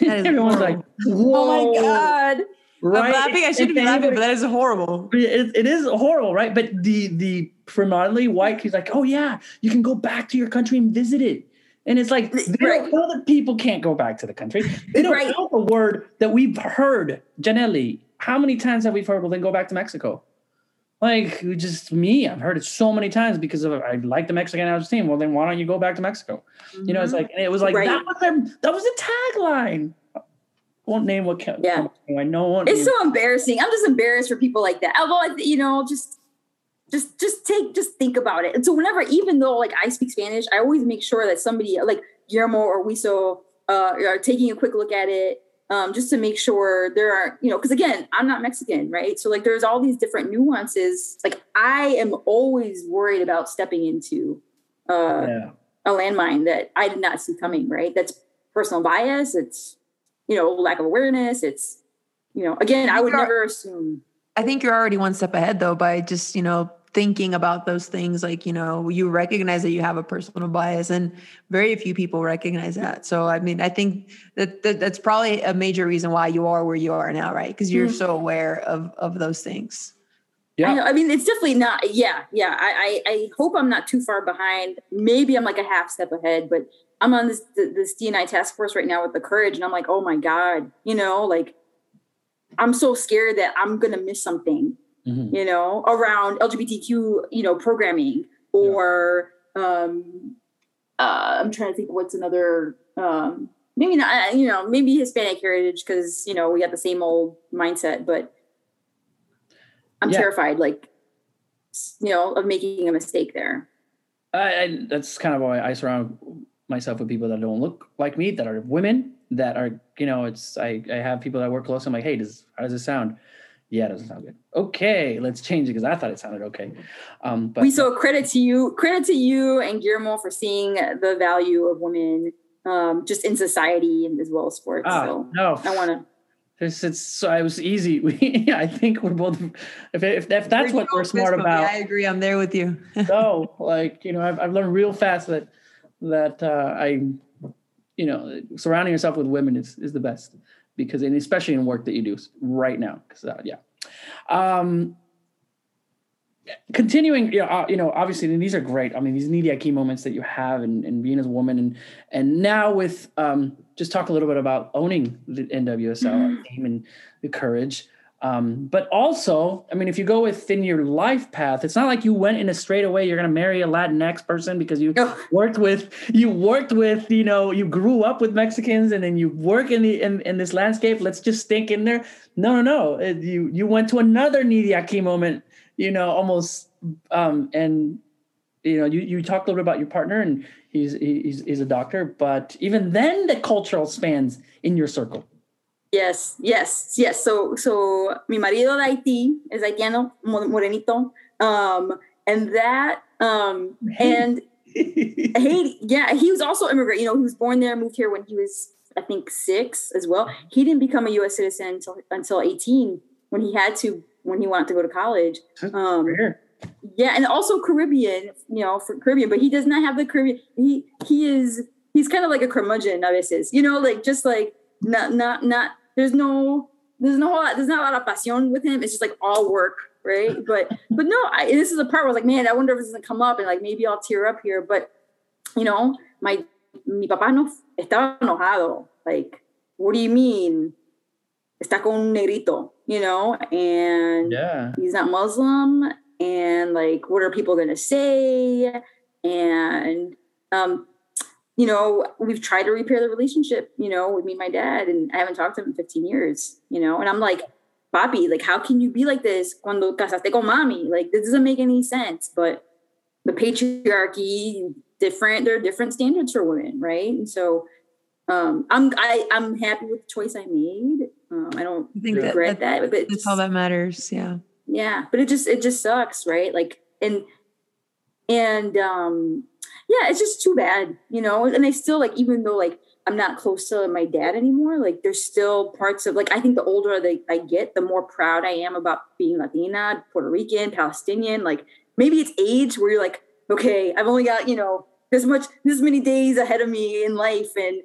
Everyone's like, whoa. Oh my God. Right? I'm laughing. I shouldn't be laughing, but that is horrible. It is horrible, right? But the predominantly white kid's like, oh yeah, you can go back to your country and visit it. And it's like, they don't know that people can't go back to the country. They don't know the word that we've heard. Janely, how many times have we heard, well, then go back to Mexico? Like, just me. I've heard it so many times because I like the Mexican national team. Well, then why don't you go back to Mexico? Mm-hmm. You know, it's like, and it was like, that was a tagline. I won't name what country. Yeah. I know. It's so embarrassing. I'm just embarrassed for people like that. Although, you know, just think about it. And so whenever, even though like I speak Spanish, I always make sure that somebody like Guillermo or Wiso are taking a quick look at it. Just to make sure there aren't, you know, because again, I'm not Mexican, right? So like there's all these different nuances. Like I am always worried about stepping into a landmine that I did not see coming, right? That's personal bias. It's, you know, lack of awareness. It's, you know, again, I would never assume. I think you're already one step ahead though by just, you know, thinking about those things, like, you know, you recognize that you have a personal bias, and very few people recognize that. So, I mean, I think that's probably a major reason why you are where you are now, right? Because you're so aware of those things. Yeah, I mean, it's definitely not. Yeah. I hope I'm not too far behind. Maybe I'm like a half step ahead, but I'm on this D&I task force right now with the Courage, and I'm like, oh my God, you know, like I'm so scared that I'm gonna miss something. Mm-hmm. You know, around LGBTQ, you know, programming or I'm trying to think what's another, maybe not, you know, maybe Hispanic heritage, because, you know, we got the same old mindset, but I'm terrified, like, you know, of making a mistake there. And that's kind of why I surround myself with people that don't look like me, that are women, that are, you know, it's, I have people that work close. I'm like, hey, how does this sound? Yeah, it doesn't sound good. Okay, let's change it because I thought it sounded okay. But we so credit to you and Guillermo for seeing the value of women just in society and as well as sports. Oh, so no. I want to It was easy. I think we're both. If that's what we're smart about, I agree. I'm there with you. So, I've learned real fast that surrounding yourself with women is the best, because, and especially in work that you do right now. Continuing, obviously, and these are great. I mean, these Ni de Aquí moments that you have, and being as a woman, and now with just talk a little bit about owning the NWSL team and the courage. But also, I mean, if you go within your life path, it's not like you went in a straight away, you're going to marry a Latinx person, because you worked with, you grew up with Mexicans, and then you work in this landscape. Let's just stink in there. No. You went to another Ni de Aquí moment, you talked a little bit about your partner, and he's a doctor, but even then the cultural spans in your circle. Yes. So mi marido de Haiti is Haitiano, morenito. And that, and Haiti, yeah, he was also immigrant, he was born there, moved here when he was, I think, 6 as well. He didn't become a U.S. citizen until 18, when he had to, when he wanted to go to college. Yeah. And also Caribbean, but he does not have the Caribbean. He's kind of like a curmudgeon, a veces, not there's not a lot of passion with him. It's just all work, right? But no, this is a part where I was like, man, I wonder if this doesn't come up, and maybe I'll tear up here. But mi papá no estaba enojado. What do you mean? Está con un negrito, and he's not Muslim, and what are people gonna say? And we've tried to repair the relationship, with me and my dad, and I haven't talked to him in 15 years, and I'm like, papi, how can you be like this cuando casaste con mami? This doesn't make any sense. But the patriarchy, there are different standards for women, right? And so I'm happy with the choice I made. I don't regret that, but that's all that matters. Yeah. But it just sucks. Right. Yeah, it's just too bad, and I still even though I'm not close to my dad anymore, there's still parts of I think the older I get, the more proud I am about being Latina, Puerto Rican, Palestinian. Maybe it's age where you're okay, I've only got, this many days ahead of me in life. And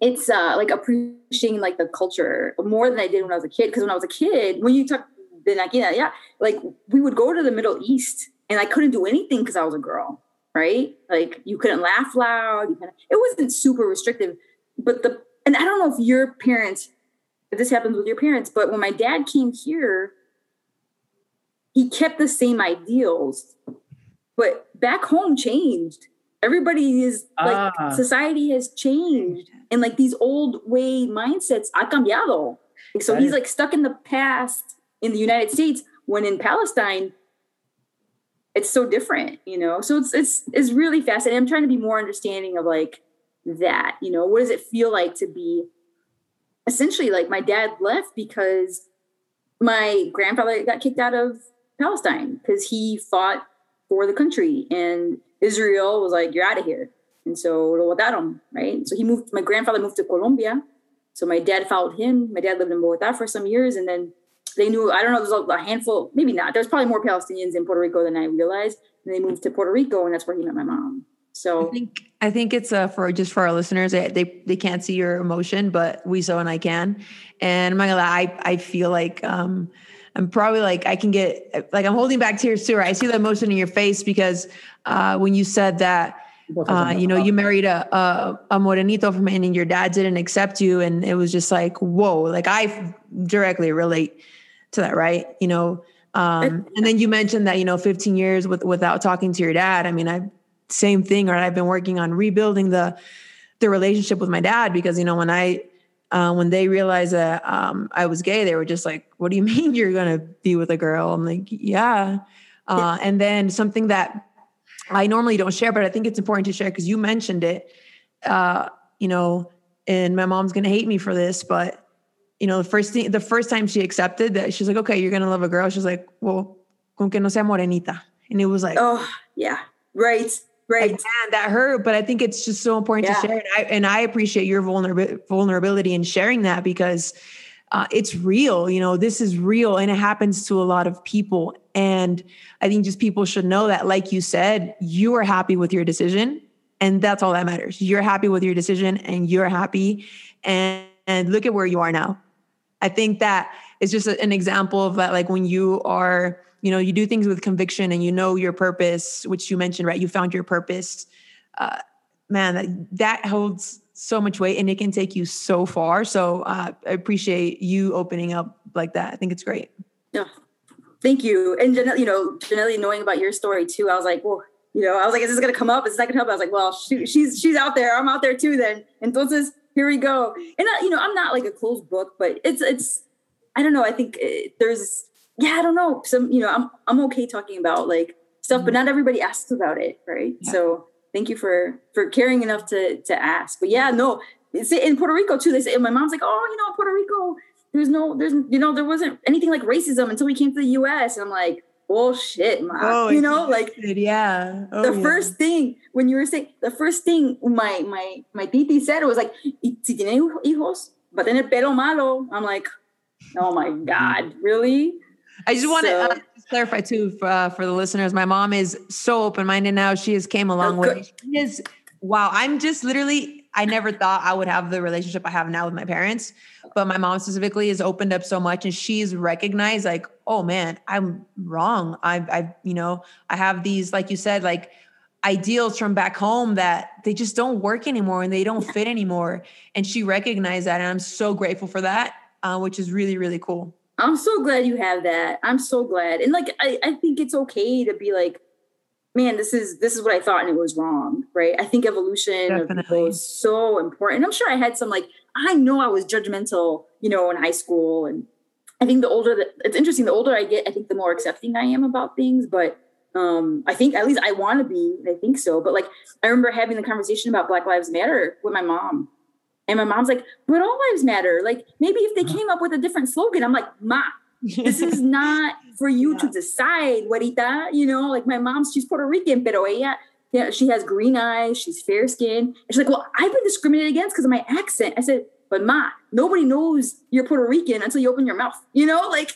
it's appreciating the culture more than I did when I was a kid. 'Cause when I was a kid, when you talk the Naquina, we would go to the Middle East, and I couldn't do anything 'cause I was a girl. Right? You couldn't laugh loud. It wasn't super restrictive, and I don't know if your parents, if this happens with your parents, but when my dad came here, he kept the same ideals, but back home changed. Everybody is society has changed. And these old way mindsets, ha cambiado. So he's stuck in the past in the United States, when in Palestine, it's so different, so it's really fascinating. I'm trying to be more understanding of that, what does it feel like to be essentially my dad left because my grandfather got kicked out of Palestine because he fought for the country, and Israel was you're out of here. And so lo votaron, right? So my grandfather moved to Colombia. So my dad followed him. My dad lived in Bogota for some years, and then they knew, I don't know, there's a handful, maybe not. There's probably more Palestinians in Puerto Rico than I realized. And they moved to Puerto Rico, and that's where he met my mom. So I think it's for our listeners, they can't see your emotion, but and I can. And I'm not gonna lie, I feel I'm probably I can get I'm holding back tears too, right? I see the emotion in your face because when you said that, you married a morenito from Haiti, and your dad didn't accept you, and it was just whoa, I directly relate to that, right? And then you mentioned that 15 years without talking to your dad. I mean, same thing, right? I've been working on rebuilding the relationship with my dad, because when they realized that I was gay, they were just what do you mean you're gonna be with a girl? I'm yeah. And then something that I normally don't share, but I think it's important to share because you mentioned it, and my mom's gonna hate me for this, but the first time she accepted that, she's okay, you're going to love a girl. She's well, con que no sea morenita. And it was oh yeah. Right. Man, that hurt. But I think it's just so important to share. And I appreciate your vulnerability in sharing that, because It's real, you know, this is real and it happens to a lot of people. And I think just people should know that, like you said, you are happy with your decision and that's all that matters. You're happy with your decision and you're happy. And look at where you are now. I think that it's just an example of that, like when you are, you know, you do things with conviction and you know your purpose, which you mentioned, right? You found your purpose. Man, that holds so much weight and it can take you so far. So I appreciate you opening up like that. I think it's great. Yeah. Thank you. And Janely, knowing about your story too, I was like, well, I was like, is this going to come up? Is this not going to help? I was like, well, she's out there. I'm out there too then. Entonces, here we go. And I'm not like a closed book, but it's, I don't know. I think there's, I don't know. Some, I'm okay talking about like stuff, but not everybody asks about it. Right. Yeah. So thank you for caring enough to ask. But in Puerto Rico too, they say, and my mom's like, oh, Puerto Rico, there wasn't anything like racism until we came to the U.S. And I'm like, oh shit, ma. Oh, first thing when you were saying, the first thing my titi said was like, si tienen hijos, va a tener pelo malo. I'm like, oh my God, really? I just want to clarify too for the listeners. My mom is so open-minded now. She has came a long way. She is, wow. I'm just literally, I never thought I would have the relationship I have now with my parents, but my mom specifically has opened up so much and she's recognized like, oh man, I'm wrong. I have these, like you said, like ideals from back home that they just don't work anymore and they don't fit anymore. And she recognized that. And I'm so grateful for that, which is really, really cool. I'm so glad you have that. I'm so glad. And like, I think it's okay to be like, man, this is what I thought and it was wrong. Right. I think evolution Definitely. Of people is so important. I'm sure I had some, like, I know I was judgmental, in high school. And I think it's interesting, the older I get, I think the more accepting I am about things, but I think at least I want to be, I think so. But like, I remember having the conversation about Black Lives Matter with my mom. And my mom's like, but all lives matter. Like, maybe if they came up with a different slogan. I'm like, ma, this is not for you to decide, güerita. Like my mom, she's Puerto Rican, pero ella, she has green eyes. She's fair skinned. And she's like, well, I've been discriminated against because of my accent. I said, but ma, nobody knows you're Puerto Rican until you open your mouth. Like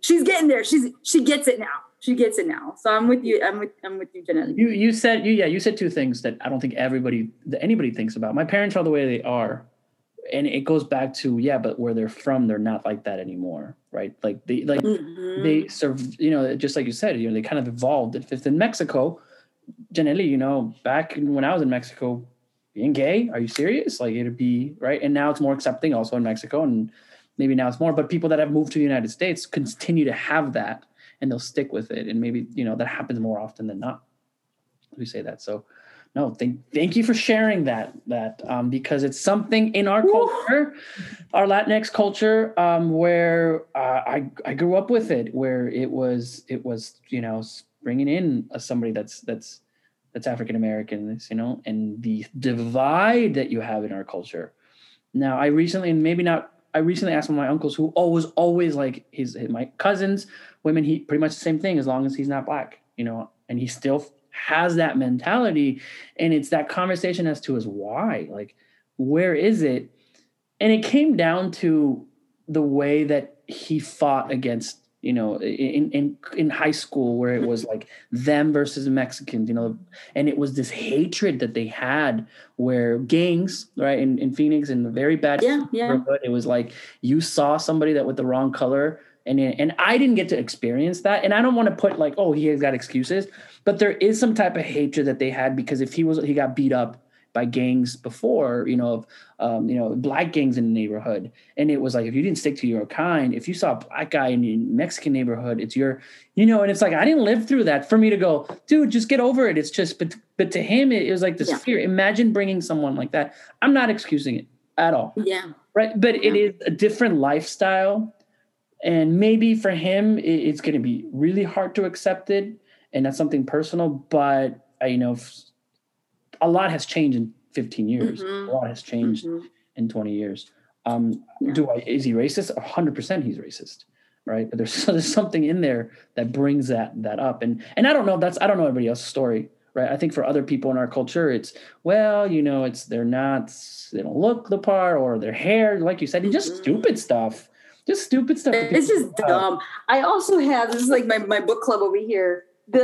she's getting there. She gets it now. She gets it now. So I'm with you. I'm with you, Janely. You said two things that I don't think anybody thinks about. My parents are the way they are. And it goes back to, but where they're from, they're not like that anymore. Right. Like they serve, just like you said, they kind of evolved. If in Mexico, Janely, back when I was in Mexico, being gay, are you serious? Like it'd be right. And now it's more accepting also in Mexico. And maybe now it's more, but people that have moved to the United States continue to have that. And they'll stick with it. And maybe, that happens more often than not. We say that. So no, thank you for sharing that, because it's something in our culture, our Latinx culture, where I grew up with it, where it was, bringing in somebody that's African-American, and the divide that you have in our culture. Now I recently asked one of my uncles who was always like my cousins, women, he pretty much the same thing as long as he's not Black, and he still has that mentality. And it's that conversation as to why, like, where is it? And it came down to the way that he fought against, in high school where it was like them versus Mexicans, and it was this hatred that they had where gangs, right, in Phoenix, in the very bad neighborhood, it was like you saw somebody that with the wrong color, and I didn't get to experience that, and I don't want to put like, oh, he has got excuses, but there is some type of hatred that they had because if he got beat up by gangs before, Black gangs in the neighborhood. And it was like, if you didn't stick to your kind, if you saw a Black guy in a Mexican neighborhood, it's your, and it's like, I didn't live through that for me to go, dude, just get over it. It's just, but to him, it was like this fear. Imagine bringing someone like that. I'm not excusing it at all. Yeah. Right. But it is a different lifestyle. And maybe for him, it's going to be really hard to accept it. And that's something personal, but a lot has changed in 15 years. Mm-hmm. A lot has changed in 20 years. Is he racist? 100% he's racist, right? But there's something in there that brings that up. And I don't know everybody else's story, right? I think for other people in our culture, it's, well, you know, it's, they're not, they don't look the part, or their hair, like you said, and just stupid stuff. Just stupid stuff. It's just dumb. I also have, this is like my book club over here. You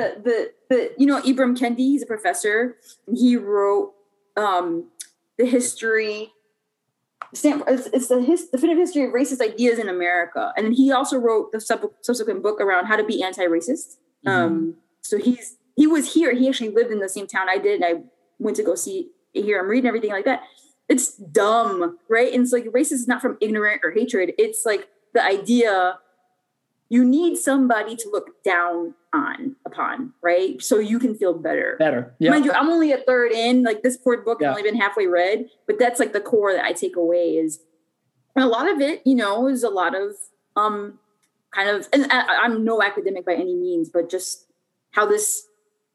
know, Ibram Kendi, he's a professor. And he wrote the history, it's the definitive history of racist ideas in America. And then he also wrote the subsequent book around how to be anti-racist. Mm-hmm. So he was here. He actually lived in the same town I did. And I went to go see, hear him read and everything like that. It's dumb, right? And it's like, racist is not from ignorance or hatred. It's like the idea you need somebody to look down upon, right? So you can feel better. Yeah. Mind you, I'm only a third in, like this poor book has only been halfway read, but that's like the core that I take away is a lot of it, you know, is a lot of kind of, and I'm no academic by any means, but just how this,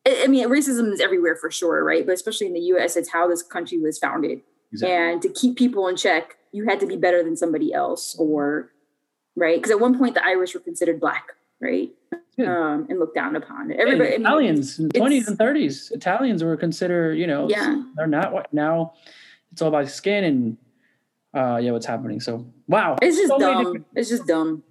I mean, racism is everywhere for sure, right? But especially in the US, it's how this country was founded. Exactly. And to keep people in check, you had to be better than somebody else, or, right? Because at one point, the Irish were considered black, right? And looked down upon. Everybody, Italians in the 20s and 30s, Italians were considered, you know, they're not what now. It's all about skin and what's happening. So wow, it's just dumb.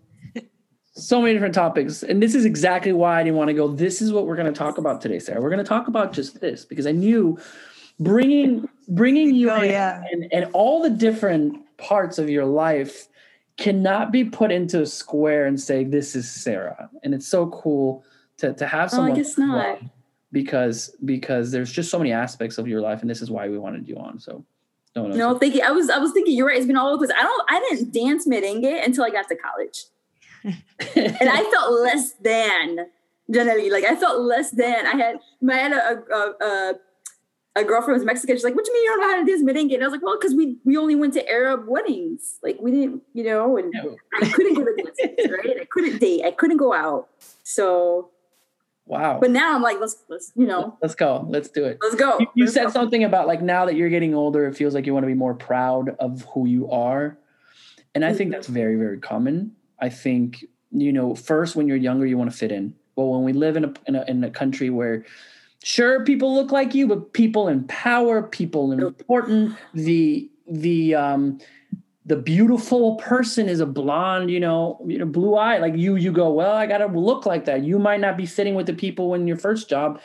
So many different topics, and this is exactly why I didn't want to go. This is what we're going to talk about today, Sarah. We're going to talk about just this because I knew bringing you and all the different parts of your life cannot be put into a square and say, this is Sarah. And it's so cool to have someone. I guess not. Because there's just so many aspects of your life, and this is why we wanted you on. So no, thank you. I was thinking you're right. It's been all over because I didn't dance merengue until I got to college. And I felt less than generally. Like I felt less than. I had a girlfriend who was Mexican. She's like, what do you mean you don't know how to dance merengue? And I was like, well, because we only went to Arab weddings. Like we didn't, you know, and no. I couldn't go to dances, right? I couldn't date. I couldn't go out. So wow. But now I'm like, let's you know. Let's go. Let's do it. Let's go. You said something about like now that you're getting older, it feels like you want to be more proud of who you are. And I think that's very, very common. I think, you know, first when you're younger, you want to fit in. Well, when we live in a country where sure, people look like you, but people in power, people important. The beautiful person is a blonde, you know, blue eye. Like you go, well, I got to look like that. You might not be fitting with the people in your first job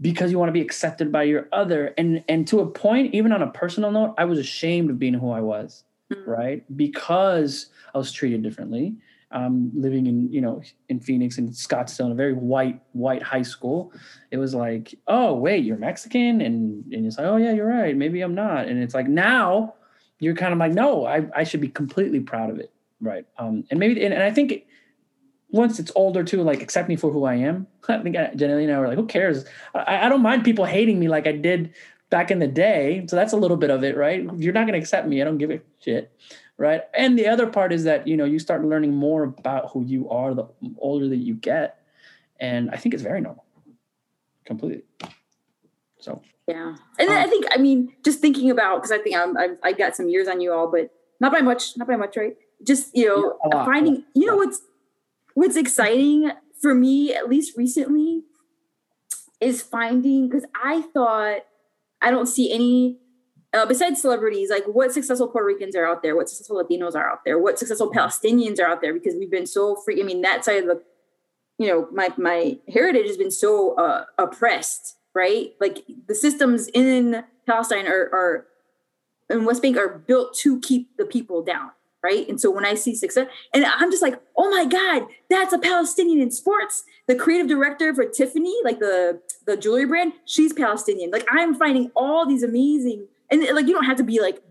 because you want to be accepted by your other. And to a point, even on a personal note, I was ashamed of being who I was, right? Because I was treated differently. Living in Phoenix and Scottsdale in a very white high school, it was like, oh wait, you're Mexican, and it's like, oh yeah, you're right, maybe I'm not. And it's like now you're kind of like, no, I should be completely proud of it, right? And I think once it's older too, like accept me for who I am. I think Janely and I were like, who cares? I don't mind people hating me like I did back in the day. So that's a little bit of it, right? If you're not going to accept me, I don't give a shit. Right. And the other part is that, you know, you start learning more about who you are the older that you get. And I think it's very normal. Completely. So, yeah. And I think, I mean, just thinking about, because I think I got some years on you all, but not by much, right? Just, you know, finding, you know, what's exciting for me, at least recently, is finding, because I thought I don't see any, besides celebrities, like what successful Puerto Ricans are out there, what successful Latinos are out there, what successful Palestinians are out there, because we've been so free. I mean, that side of the, you know, my heritage has been so oppressed, right? Like the systems in Palestine are in West Bank are built to keep the people down, right? And so when I see success, and I'm just like, oh my God, that's a Palestinian in sports. The creative director for Tiffany, like the jewelry brand, she's Palestinian. Like I'm finding all these amazing. And like, you don't have to be like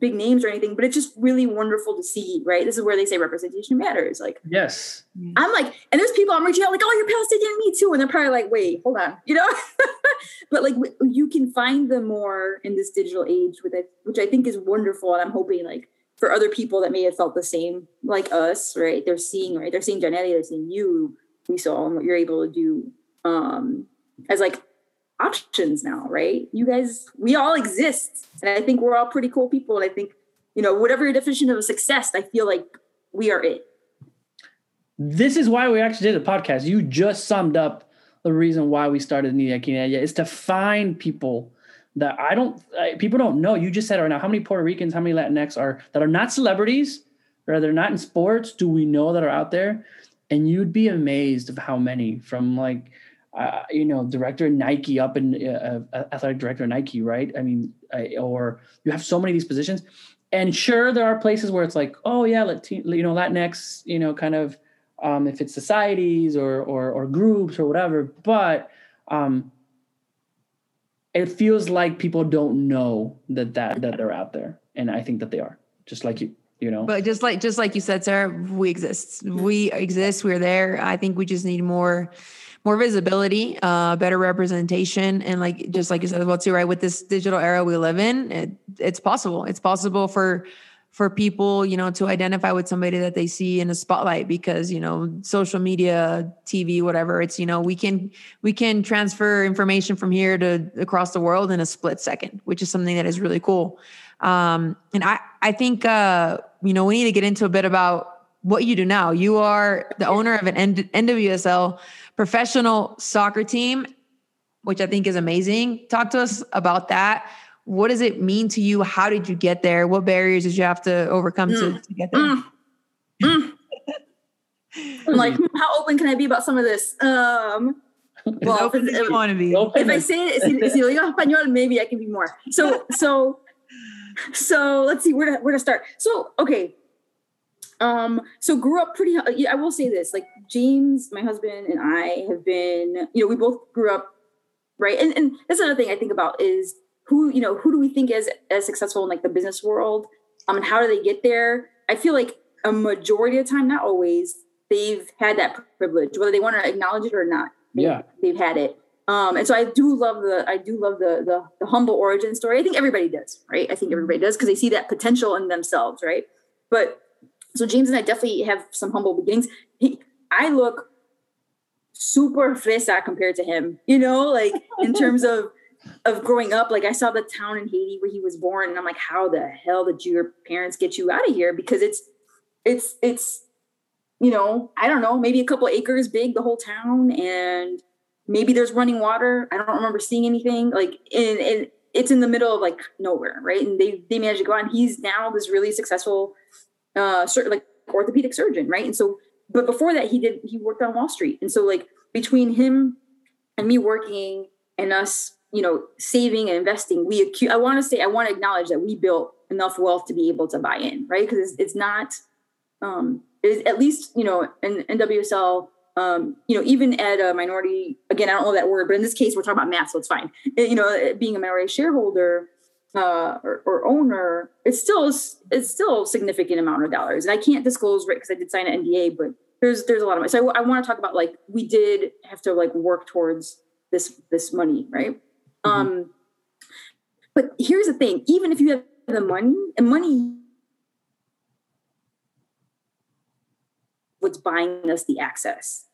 big names or anything, but it's just really wonderful to see, right? This is where they say representation matters. Like, yes, I'm like, and there's people I'm reaching out like, oh, you're Palestinian, me too. And they're probably like, wait, hold on, you know, but like you can find them more in this digital age with it, which I think is wonderful. And I'm hoping like for other people that may have felt the same, like us, right? They're seeing Janely, they're seeing you, we saw, and what you're able to do as like options now, right? You guys, we all exist, and I think we're all pretty cool people. And I think, you know, whatever your definition of success, I feel like we are it. This is why we actually did a podcast. You just summed up the reason why we started Ni de Aquí is to find people that people don't know. You just said right now, how many Puerto Ricans, how many Latinx that are not celebrities or they're not in sports, do we know that are out there? And you'd be amazed of how many, from like, director at Nike up in athletic director at Nike, right? I mean, or you have so many of these positions. And sure, there are places where it's like, oh yeah, Latinx, kind of, if it's societies or groups or whatever, but it feels like people don't know that they're out there, and I think that they are, just like you. But just like you said, Sarah, we exist. We're there. I think we just need more visibility, better representation. And just like you said as well too, right? With this digital era we live in, it's possible. It's possible for people, to identify with somebody that they see in a spotlight because, social media, TV, whatever, it's, we can transfer information from here to across the world in a split second, which is something that is really cool. And I think, we need to get into a bit about what you do now. You are the owner of an NWSL professional soccer team, which I think is amazing. Talk to us about that. What does it mean to you? How did you get there? What barriers did you have to overcome to get there? I'm like, how open can I be about some of this? Well, if you want to be. If I say it, si lo digo español, maybe I can be more. So let's see where to start. So, okay. So grew up pretty, I will say this, like James, my husband, and I have been, we both grew up, right? And that's another thing I think about is, who do we think is as successful in like the business world? And how do they get there? I feel like a majority of the time, not always, they've had that privilege, whether they want to acknowledge it or not. They've had it. And so I do love the humble origin story. I think everybody does, right? I think everybody does because they see that potential in themselves, right? But so James and I definitely have some humble beginnings. I look super fresa compared to him, like in terms of growing up. Like I saw the town in Haiti where he was born and I'm like, how the hell did your parents get you out of here? Because it's, I don't know, maybe a couple of acres big, the whole town. And maybe there's running water. I don't remember seeing anything like, and it's in the middle of like nowhere. Right. And they managed to go on. He's now this really successful, orthopedic surgeon. Right. And so, but before that he worked on Wall Street. And so like between him and me working and us, saving and investing, I want to acknowledge that we built enough wealth to be able to buy in, right? Because it's not, it's at least, in NWSL, even at a minority, again, I don't know that word, but in this case, we're talking about math, so it's fine. Being a minority shareholder or owner, it's still a significant amount of dollars. And I can't disclose, right, because I did sign an NDA, but there's a lot of money. So I want to talk about, like, we did have to, like, work towards this money, right? But here's the thing, even if you have the money, what's buying us the access.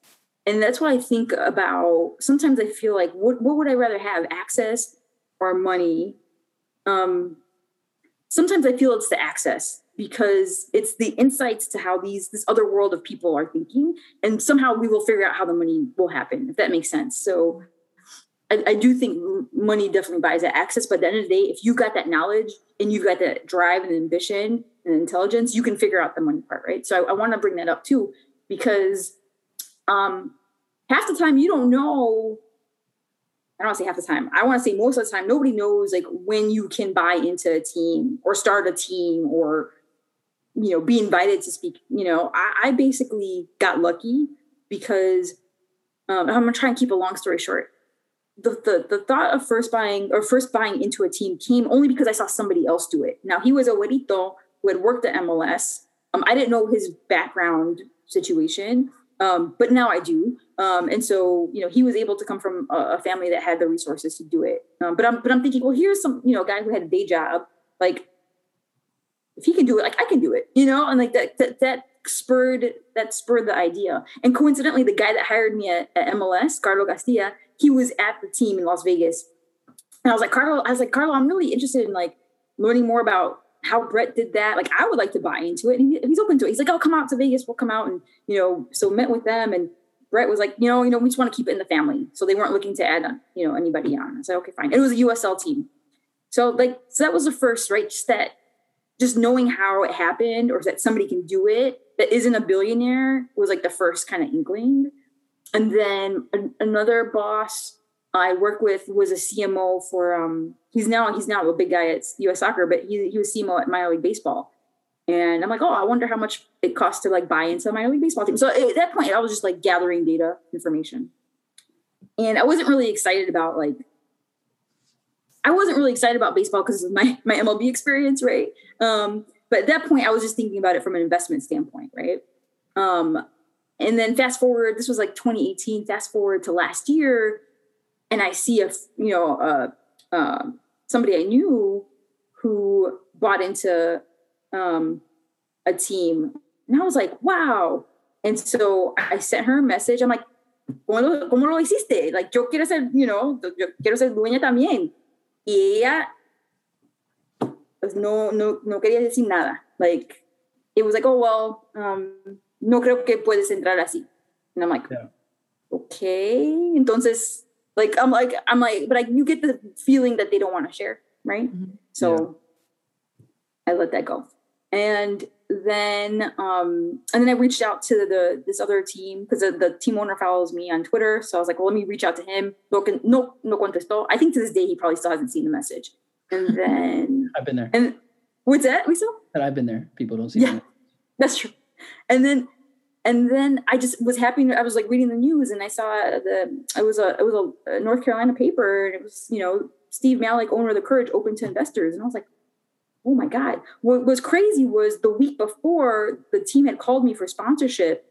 And that's what I think about. Sometimes I feel like, what would I rather have, access or money? Sometimes I feel it's the access because it's the insights to how this other world of people are thinking. And somehow we will figure out how the money will happen, if that makes sense. So I do think money definitely buys that access, but at the end of the day, if you got that knowledge and you've got that drive and ambition and intelligence, you can figure out the money part, right? So I want to bring that up too, because half the time you don't know. I don't want to say half the time. I want to say most of the time, nobody knows like when you can buy into a team or start a team or, be invited to speak. I basically got lucky because I'm going to try and keep a long story short. The thought of first buying into a team came only because I saw somebody else do it. Now, he was a güerito who had worked at MLS. I didn't know his background situation, but now I do. And so, he was able to come from a family that had the resources to do it. But I'm thinking, well, here's some, guy who had a day job. Like, if he can do it, like I can do it, and like that spurred the idea. And coincidentally, the guy that hired me at MLS, Carlo Castilla, he was at the team in Las Vegas. And I was like, Carlo, I'm really interested in like learning more about how Brett did that. Like, I would like to buy into it. And he's open to it. He's like, oh, come out to Vegas. We'll come out. And, so met with them and Brett was like, you know, we just want to keep it in the family. So they weren't looking to add, anybody on. I said, okay, fine. It was a USL team. So that was the first, right? Just knowing how it happened, or that somebody can do it that isn't a billionaire, was like the first kind of inkling. And then another boss I worked with was a CMO for, he's now a big guy at U.S. Soccer, but he was CMO at Major League Baseball. And I'm like, oh, I wonder how much it costs to like buy into a Major League Baseball team. So at that point, I was just like gathering data, information. And I wasn't really excited about baseball because of my MLB experience, right? But at that point, I was just thinking about it from an investment standpoint, right? And then fast forward, this was like 2018, fast forward to last year. And I see somebody I knew who bought into a team. And I was like, wow. And so I sent her a message. I'm like, ¿Cómo lo hiciste? Like, yo quiero ser, yo quiero ser dueña también. Y ella, pues no quería decir nada. Like, it was like, oh, well, no creo que puedes entrar así. And I'm like, yeah. Okay. Entonces, I'm like, but you get the feeling that they don't want to share, right? Mm-hmm. So yeah. I let that go. And then I reached out to this other team because the team owner follows me on Twitter. So I was like, well, let me reach out to him. No contestó. I think to this day, he probably still hasn't seen the message. And then I've been there. And what's that? We still? That I've been there. People don't see me. Yeah, that's true. And then I just was happy. I was like reading the news and I saw it was a North Carolina paper, and it was, Steve Malik, owner of the Courage, open to investors. And I was like, oh my God. What was crazy was the week before, the team had called me for sponsorship.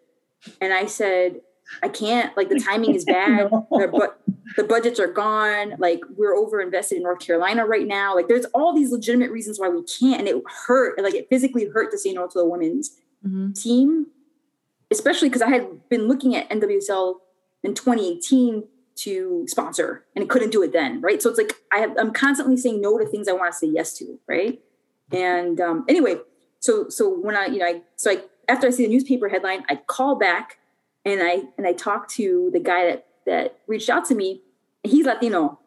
And I said, I can't, like, the timing is bad. No. But the budgets are gone. Like, we're over invested in North Carolina right now. Like, there's all these legitimate reasons why we can't. And it hurt. Like, it physically hurt to say no to the women's team, especially because I had been looking at NWSL in 2018 to sponsor, and I couldn't do it then. Right. So it's like, I'm constantly saying no to things I want to say yes to. Right. And anyway, so when I after I see the newspaper headline, I call back and I talk to the guy that reached out to me. He's Latino.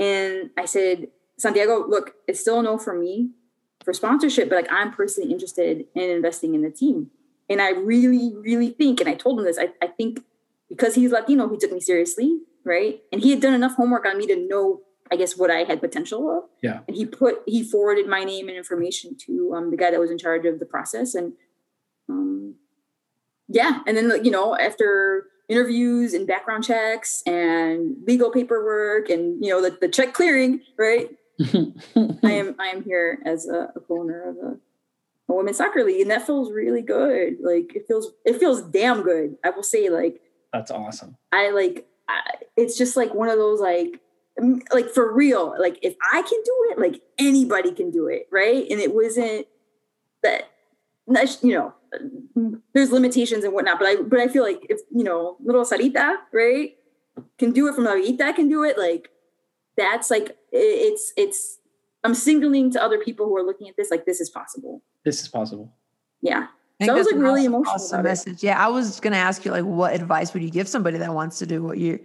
And I said, Santiago, look, it's still a no for me for sponsorship, but like, I'm personally interested in investing in the team. And I really, really think, and I told him this, I think because he's Latino, he took me seriously, right? And he had done enough homework on me to know, I guess, what I had potential of. Yeah. And he forwarded my name and information to the guy that was in charge of the process. And and then, after interviews and background checks and legal paperwork and, the check clearing, right? I am here as a co-owner of a women's soccer league. And that feels really good. Like, it feels damn good. I will say, like, that's awesome. It's just like one of those, like for real, like, if I can do it, like, anybody can do it, right? And it wasn't that, there's limitations and whatnot, but I feel like if little Sarita, right, can do it, from Sarita can do it, like, that's like, it's I'm signaling to other people who are looking at this, like, this is possible. Yeah. So I was like really emotional. Awesome message. Yeah, I was gonna ask you, like, what advice would you give somebody that wants to do what you're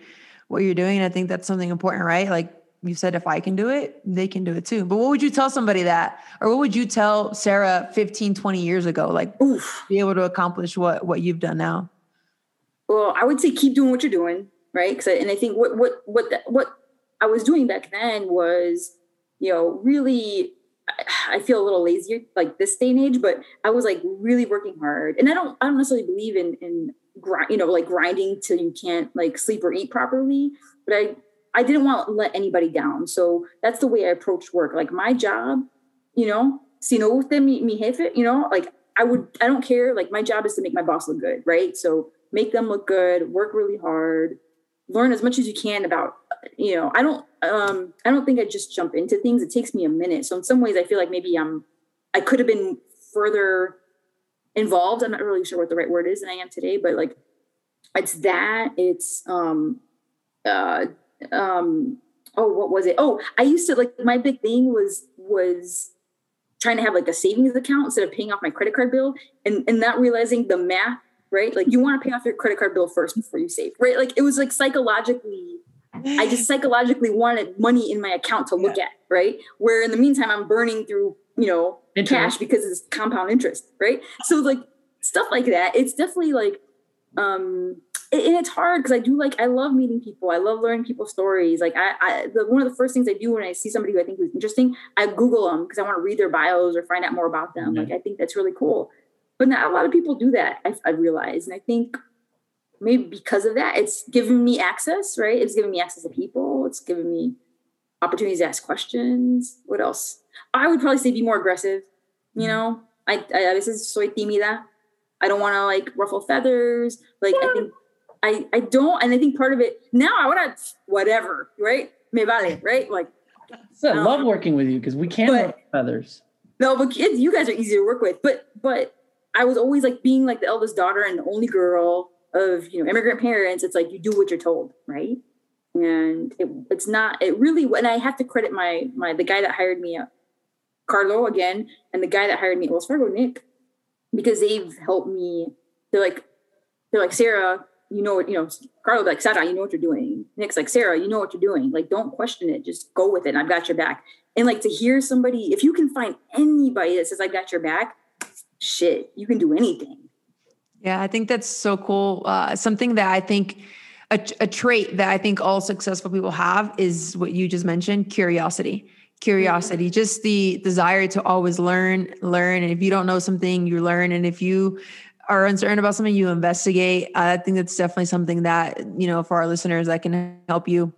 doing? And I think that's something important, right? Like you said, if I can do it, they can do it too. But what would you tell somebody that, or what would you tell Sarah 15, 20 years ago, like, oof, be able to accomplish what you've done now? Well, I would say keep doing what you're doing. Right. And I think what I was doing back then was, really, I feel a little lazier, like, this day and age, but I was like really working hard. And I don't necessarily believe in grinding till you can't, like, sleep or eat properly, but I didn't want to let anybody down. So that's the way I approached work. Like, my job, si no gusta mi jefe, like, I don't care. Like, my job is to make my boss look good, right? So make them look good, work really hard, learn as much as you can about, I don't think I just jump into things. It takes me a minute. So in some ways I feel like maybe I could have been further involved. I'm not really sure what the right word is than I am today, but like, what was it? Oh, I used to, like, my big thing was trying to have like a savings account instead of paying off my credit card bill, and not realizing the math right? Like you want to pay off your credit card bill first before you save, right? Like it was like psychologically, I just psychologically wanted money in my account to look at, right? Where in the meantime, I'm burning through, you know, cash because it's compound interest, right? So like stuff like that, it's definitely like, and it's hard because I do like, I love meeting people. I love learning people's stories. Like one of the first things I do when I see somebody who I think is interesting, I Google them because I want to read their bios or find out more about them. Mm-hmm. Like, I think that's really cool. But not a lot of people do that, I realize. And I think maybe because of that, it's given me access, right? It's given me access to people. It's given me opportunities to ask questions. What else? I would probably say be more aggressive. You know, I this is soy tímida. I don't want to like ruffle feathers. Like I think I don't. And I think part of it now I want to, whatever, right? Me vale, right? Like, so I love working with you because we can ruffle feathers. No, but kids, you guys are easy to work with. But I was always like being like the eldest daughter and the only girl of, you know, immigrant parents. It's like, you do what you're told. Right. And it's not, it really, and I have to credit the guy that hired me, Carlo again, and the guy that hired me at Wells Fargo, Nick, because they've helped me. They're like, Sarah, you know what, you know, Carlo, like, Sarah, you know what you're doing. Nick's like, Sarah, you know what you're doing. Like, don't question it. Just go with it. I've got your back. And like to hear somebody, if you can find anybody that says, I got your back, shit, you can do anything. Yeah, I think that's so cool. Something that I think, a trait that I think all successful people have is what you just mentioned, curiosity, mm-hmm. Just the desire to always learn. And if you don't know something, you learn. And if you are uncertain about something, you investigate. I think that's definitely something that, you know, for our listeners, that can help you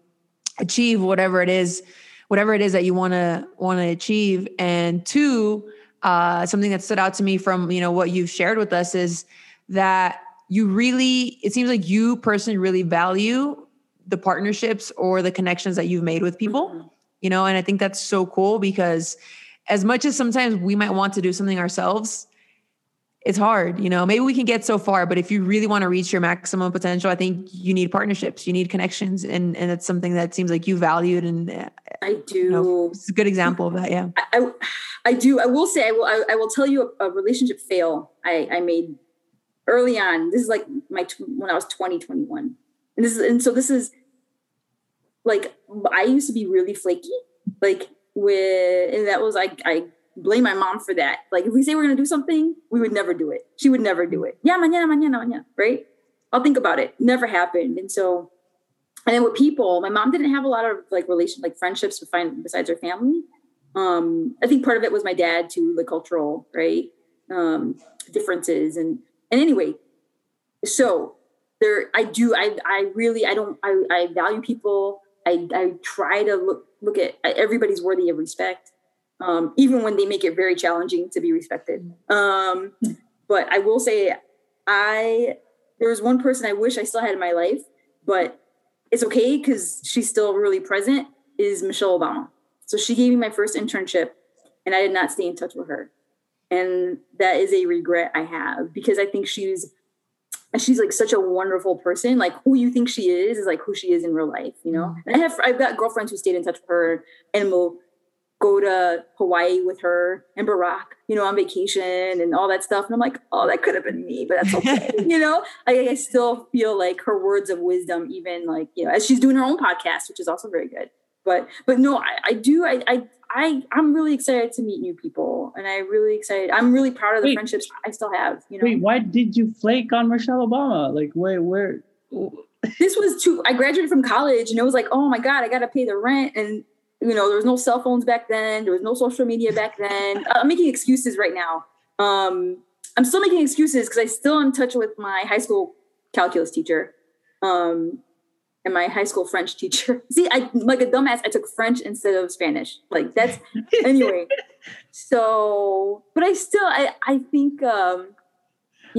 achieve whatever it is that you want to achieve. And two, something that stood out to me from, you know, what you've shared with us is that it seems like you personally really value the partnerships or the connections that you've made with people, mm-hmm. you know? And I think that's so cool because as much as sometimes we might want to do something ourselves, it's hard, you know, maybe we can get so far, but if you really want to reach your maximum potential, I think you need partnerships, you need connections. And it's something that seems like you valued. And I do. You know, it's a good example of that. Yeah, I do. I will say, I will tell you a relationship fail I made early on. This is like when I was 21, and so this is like, I used to be really flaky, like and that was like, I blame my mom for that. Like, if we say we're going to do something, we would never do it. She would never do it. Yeah, mañana, right? I'll think about it. Never happened. And then with people, my mom didn't have a lot of like friendships besides her family. I think part of it was my dad too, the cultural, right? Differences and anyway, so there, I value people. I try to look at everybody's worthy of respect, even when they make it very challenging to be respected. But I will say there was one person I wish I still had in my life, but it's okay because she's still really present, is Michelle Obama. So she gave me my first internship and I did not stay in touch with her. And that is a regret I have because I think she's like such a wonderful person. Like, who you think she is like who she is in real life, you know? And I've got girlfriends who stayed in touch with her and will go to Hawaii with her and Barack, you know, on vacation and all that stuff. And I'm like, oh, that could have been me, but that's okay. You know, I still feel like her words of wisdom, even like, you know, as she's doing her own podcast, which is also very good. But no, I'm really excited to meet new people, and I'm really proud of the friendships I still have. You know, why did you flake on Michelle Obama? Like, where? This was I graduated from college, and it was like, oh my God, I got to pay the rent, and you know, there was no cell phones back then, there was no social media back then. I'm making excuses right now. I'm still making excuses because I still am in touch with my high school calculus teacher. And my high school French teacher. See, like a dumbass, I took French instead of Spanish. Like that's, anyway. So, but I still, I think, you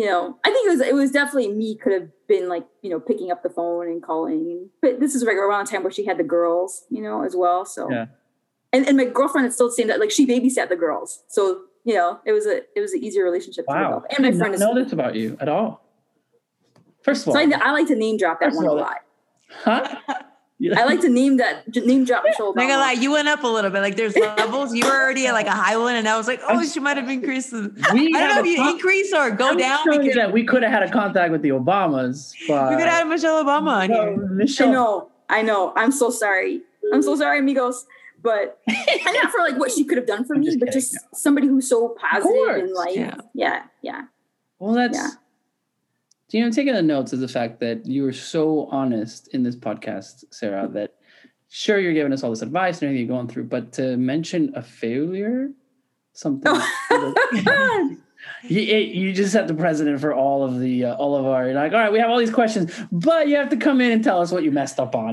know, I think it was definitely me could have been like, you know, picking up the phone and calling. But this is like around the time where she had the girls, you know, as well. So, yeah. And my girlfriend is still saying that, like, she babysat the girls. So, you know, it was an easier relationship. Wow. To and my I friend is know this about you at all. First of all. So I like to name drop that one a lot. Huh? I like to name drop Michelle Obama. Like, you went up a little bit. Like, there's levels. You were already at like a high one, and I was like, oh, she might have increased. I don't know if you increase or go down. We could have had a contact with the Obamas. But we could have had Michelle Obama on here. I know. I'm so sorry. I'm so sorry, amigos. But and not for like what she could have done for me, but just somebody who's so positive and like, yeah. Well, that's, you know, taking the notes is the fact that you were so honest in this podcast, Sarah, that sure, you're giving us all this advice and everything you're going through, but to mention a failure, something. You just set the precedent for all of our, like, all right, we have all these questions, but you have to come in and tell us what you messed up on.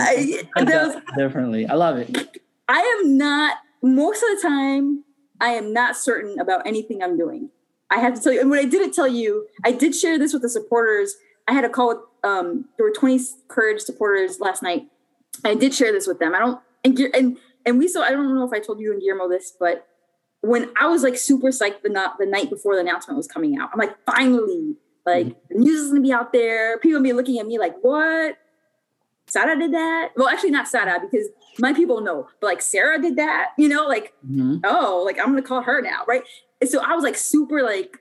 Differently. I love it. Most of the time, I am not certain about anything I'm doing. I have to tell you, and when I didn't tell you, I did share this with the supporters. I had a call with, there were 20 Courage supporters last night. I did share this with them. I don't know if I told you and Guillermo this, but when I was like super psyched the night before the announcement was coming out, I'm like, finally, like the news is going to be out there. People will be looking at me like, what? Sarah did that? Well, actually not Sarah, because my people know, but like Sarah did that, you know, like, oh, like I'm going to call her now. Right. And so I was like, super, like,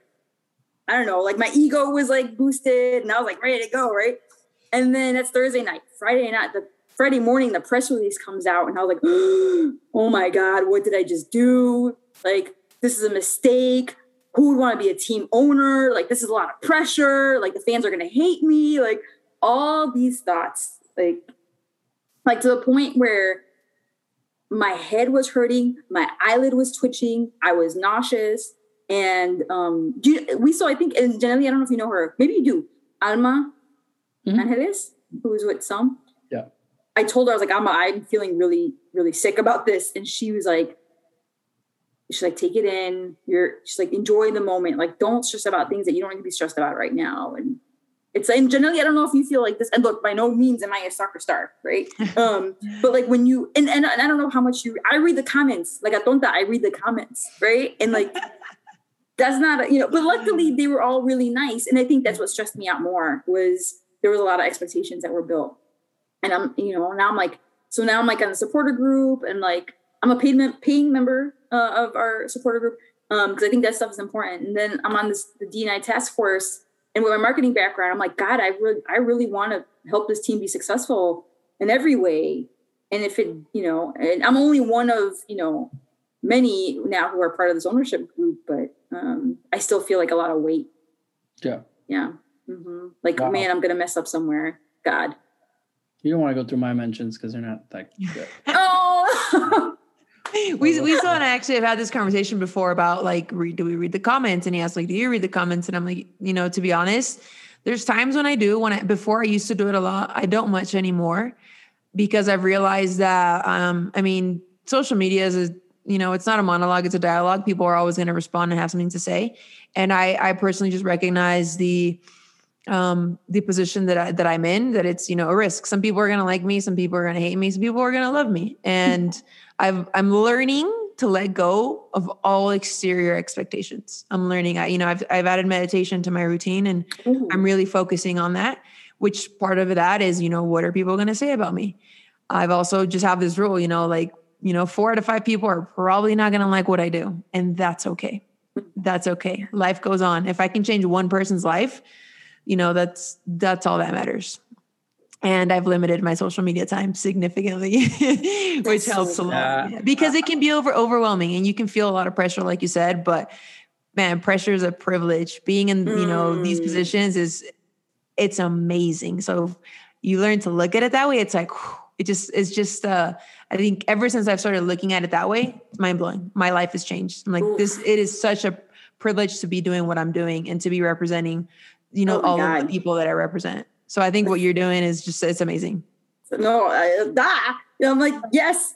I don't know, like my ego was like boosted and I was like ready to go. Right. And then that's Thursday night, Friday night, the Friday morning, the press release comes out and I was like, oh my God, what did I just do? Like, this is a mistake. Who would want to be a team owner? Like, this is a lot of pressure. Like the fans are going to hate me. Like all these thoughts, like to the point where my head was hurting. My eyelid was twitching. I was nauseous. And I think, and Janely, I don't know if you know her. Maybe you do. Alma Angeles, who was with some. Yeah. I told her, I was like, Alma, I'm feeling really, really sick about this. And she was like, take it in. She's like, enjoy the moment. Like, don't stress about things that you don't need to be stressed about right now. And it's like, generally, I don't know if you feel like this, and look, by no means am I a soccer star, right? But like when you, and I don't know how much I read the comments, like I read the comments, right? And like, that's not, but luckily they were all really nice. And I think that's what stressed me out more was there was a lot of expectations that were built. And now I'm like on the supporter group and like, I'm a paying member of our supporter group because I think that stuff is important. And then I'm on the D&I task force. And with my marketing background, I'm like, God, I really want to help this team be successful in every way. And if it, and I'm only one of, many now who are part of this ownership group, but I still feel like a lot of weight. Yeah. Yeah. Mm-hmm. Like, wow. Man, I'm going to mess up somewhere. God. You don't want to go through my mentions because they're not that good. Oh, We saw, and I actually have had this conversation before about like, do we read the comments? And he asked like, do you read the comments? And I'm like, to be honest, there's times when I do, before I used to do it a lot. I don't much anymore because I've realized that, social media is, it's not a monologue, it's a dialogue. People are always going to respond and have something to say. And I personally just recognize the position that I'm in, that it's, a risk. Some people are going to like me. Some people are going to hate me. Some people are going to love me. And I'm learning to let go of all exterior expectations. I'm learning, I've added meditation to my routine and I'm really focusing on that, which part of that is, what are people going to say about me? I've also just have this rule, 4 to 5 people are probably not going to like what I do. And that's okay. That's okay. Life goes on. If I can change one person's life, that's all that matters. And I've limited my social media time significantly, which helps a lot because it can be overwhelming and you can feel a lot of pressure, like you said, but man, pressure is a privilege. Being in, these positions it's amazing. So you learn to look at it that way. It's like, I think ever since I've started looking at it that way, it's mind blowing. My life has changed. I'm like it is such a privilege to be doing what I'm doing and to be representing all of the people that I represent. So I think what you're doing is just, it's amazing. No, I'm like, yes.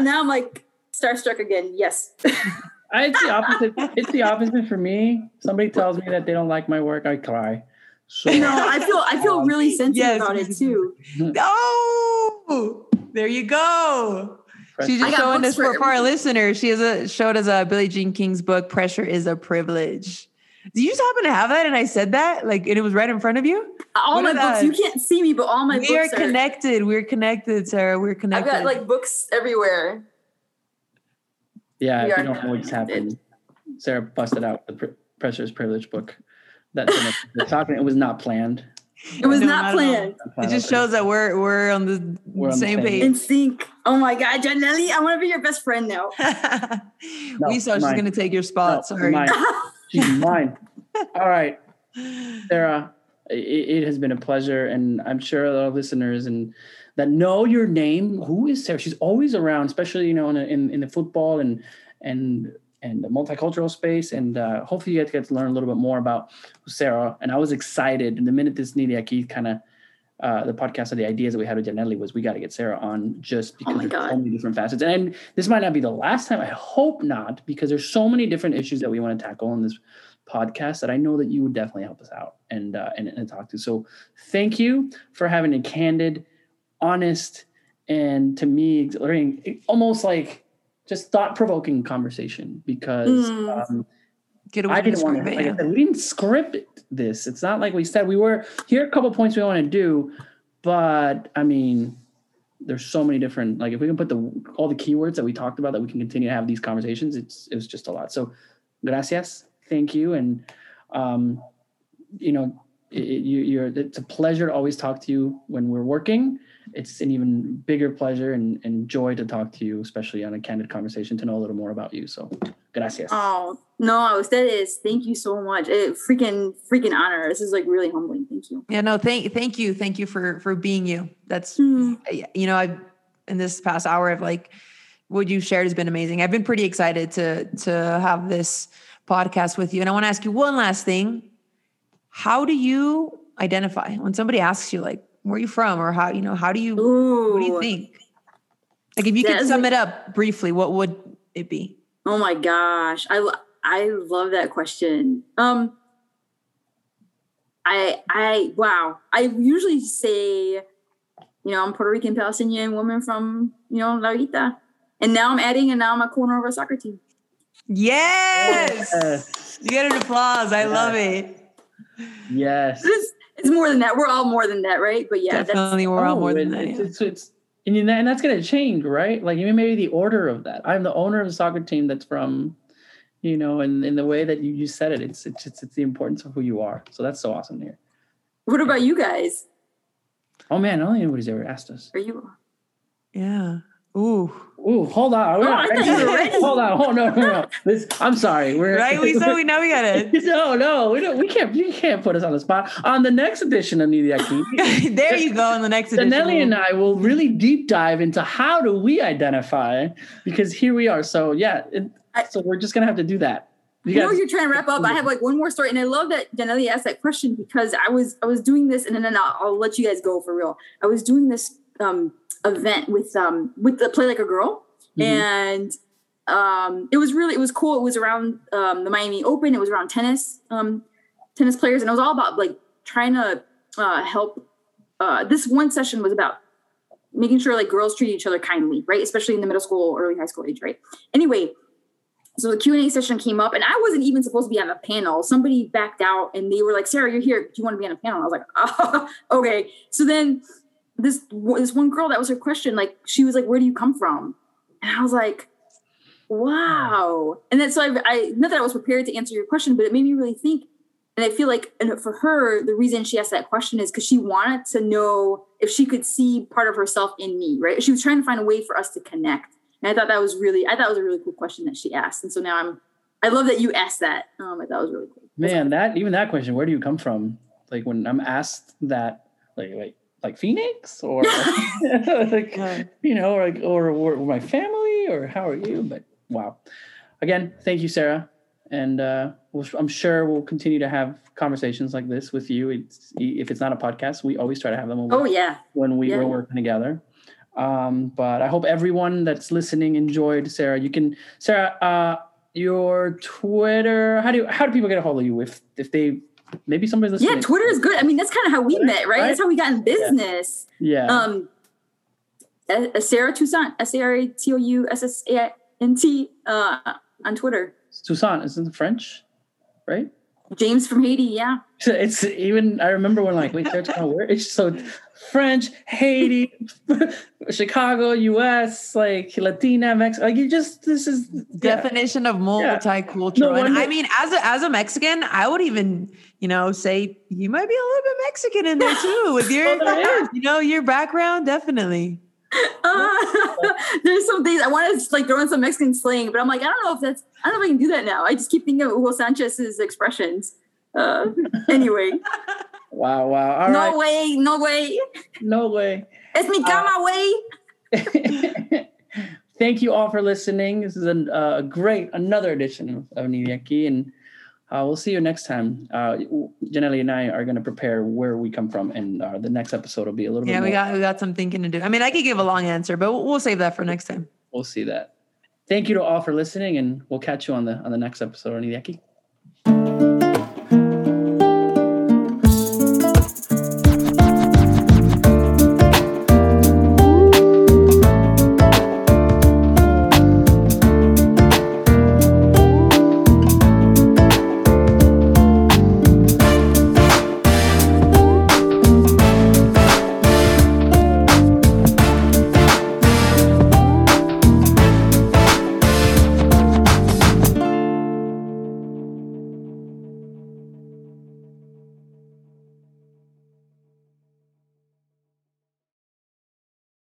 Now I'm like starstruck again. Yes. It's the opposite. It's the opposite for me. Somebody tells me that they don't like my work, I cry. So I feel really sensitive about it too. Oh, there you go. She's just showing this for our listeners. She showed us Billie Jean King's book, Pressure is a Privilege. Do you just happen to have that? And I said that, like, and it was right in front of you. All what my books, you can't see me, but all my books are connected. We're connected, Sarah. We're connected. I've got like books everywhere. Yeah, if you don't know what's happened, Sarah busted out the Pressure is a Privilege book. That's it was not planned. It was not planned. It just shows that we're on the same page. In sync. Oh my God, Janely, I want to be your best friend now. We saw she's going to take your spot. Sorry. She's mine. All right, Sarah, it has been a pleasure. And I'm sure our listeners and that know your name. Who is Sarah? She's always around, especially, you know, in the football and the multicultural space. And hopefully you guys get to learn a little bit more about Sarah. And I was excited. And the minute this Ni de Aquí kind of, the podcast of the ideas that we had with Janely was, we got to get Sarah on, just because there's so many different facets. And this might not be the last time. I hope not, because there's so many different issues that we want to tackle in this podcast that I know that you would definitely help us out and talk to. So thank you for having a candid, honest, and to me, exhilarating, almost like, just thought-provoking conversation, because I didn't want to. Like I said, we didn't script this. It's not like we said we were here. A couple points we want to do, but I mean, there's so many different. Like if we can put all the keywords that we talked about, that we can continue to have these conversations. It was just a lot. So, gracias, thank you, and you know, it's a pleasure to always talk to you when we're working. It's an even bigger pleasure and joy to talk to you, especially on a candid conversation, to know a little more about you. So, gracias. Oh, no, ustedes. Thank you so much. It freaking honor. This is like really humbling. Thank you. Yeah, no, thank you. Thank you for being you. That's, you know, I've, in this past hour of like, what you shared has been amazing. I've been pretty excited to have this podcast with you. And I want to ask you one last thing. How do you identify when somebody asks you like, where are you from, or how, you know, how do you, what do you think? Like, if you could sum it up briefly, what would it be? Oh my gosh. I love that question. Wow. I usually say, you know, I'm Puerto Rican, Palestinian woman from, you know, La Guita. And now I'm adding, and now I'm a corner of our soccer team. Yes. You get an applause. I love it. Yes. It's more than that. We're all more than that, right? But yeah, definitely, we're all more than that. Yeah. And that's going to change, right? Like maybe the order of that. I'm the owner of a soccer team that's from, you know, and in the way that you said it, it's the importance of who you are. So that's so awesome to hear. What about you guys? Oh man, I don't think anybody's ever asked us. Are you? Yeah. Ooh! Hold on. We're not ready. Hold on. Oh no. This. I'm sorry. We're right. We said we know we got it. No. We don't. We can't. You can't put us on the spot. On the next edition of Ni de Aquí. There you go. On the next edition, Janely and I will really deep dive into how do we identify, because here we are. So yeah. So we're just gonna have to do that. You know, you're trying to wrap up. I have like one more story, and I love that Janely asked that question, because I was doing this, and then I'll let you guys go for real. I was doing this event with the Play Like a Girl, and it was cool. It was around the Miami Open. It was around tennis players, and it was all about like trying to help. This one session was about making sure like girls treat each other kindly, right? Especially in the middle school, early high school age, right? Anyway, so the Q&A session came up, and I wasn't even supposed to be on the panel. Somebody backed out, and they were like, "Sarah, you're here. Do you want to be on a panel?" And I was like, "Oh, okay." So then, this one girl, that was her question. Like, she was like, "Where do you come from?" And I was like, wow. And then, so I not that I was prepared to answer your question, but it made me really think. And I feel like, and for her, the reason she asked that question is because she wanted to know if she could see part of herself in me, right? She was trying to find a way for us to connect. And I thought it was a really cool question that she asked. And so now I love that you asked that. I thought it was really cool. Man, that, even that question, where do you come from? Like when I'm asked that, like Phoenix, or like, you know, or like, or my family, or how are you? But wow. Again, thank you, Sarah. And I'm sure we'll continue to have conversations like this with you. If it's not a podcast, we always try to have them when we were working together. But I hope everyone that's listening enjoyed Sarah. Your Twitter, how do people get a hold of you if they, maybe somebody's listening. Yeah, Twitter is good. I mean, that's kind of how we met, right? That's how we got in business. Yeah. Sarah Toussaint, SarahToussaint on Twitter. Toussaint, isn't it French, right? James from Haiti, yeah. It's even, I remember when like, wait, they're talking where? It's so French, Haiti, Chicago, U.S., like Latina, Mexico. Like you just, this is. Definition of multicultural. Yeah. No, and I mean, as a Mexican, I would even, you know, say you might be a little bit Mexican in there too. With your, you know, your background, definitely. There's some things I want to like throw in some Mexican slang, but I'm like, I don't know if I can do that now. I just keep thinking of Hugo Sanchez's expressions. Anyway. Wow. All no right. way, no way. No way. Es mi cama, way. Thank you all for listening. This is a another edition of Ni de Aquí, and we'll see you next time. Janely and I are going to prepare where we come from, and the next episode will be a little bit more. Yeah, we got some thinking to do. I mean, I could give a long answer, but we'll save that for next time. We'll see that. Thank you to all for listening, and we'll catch you on the next episode of Ni de Aquí.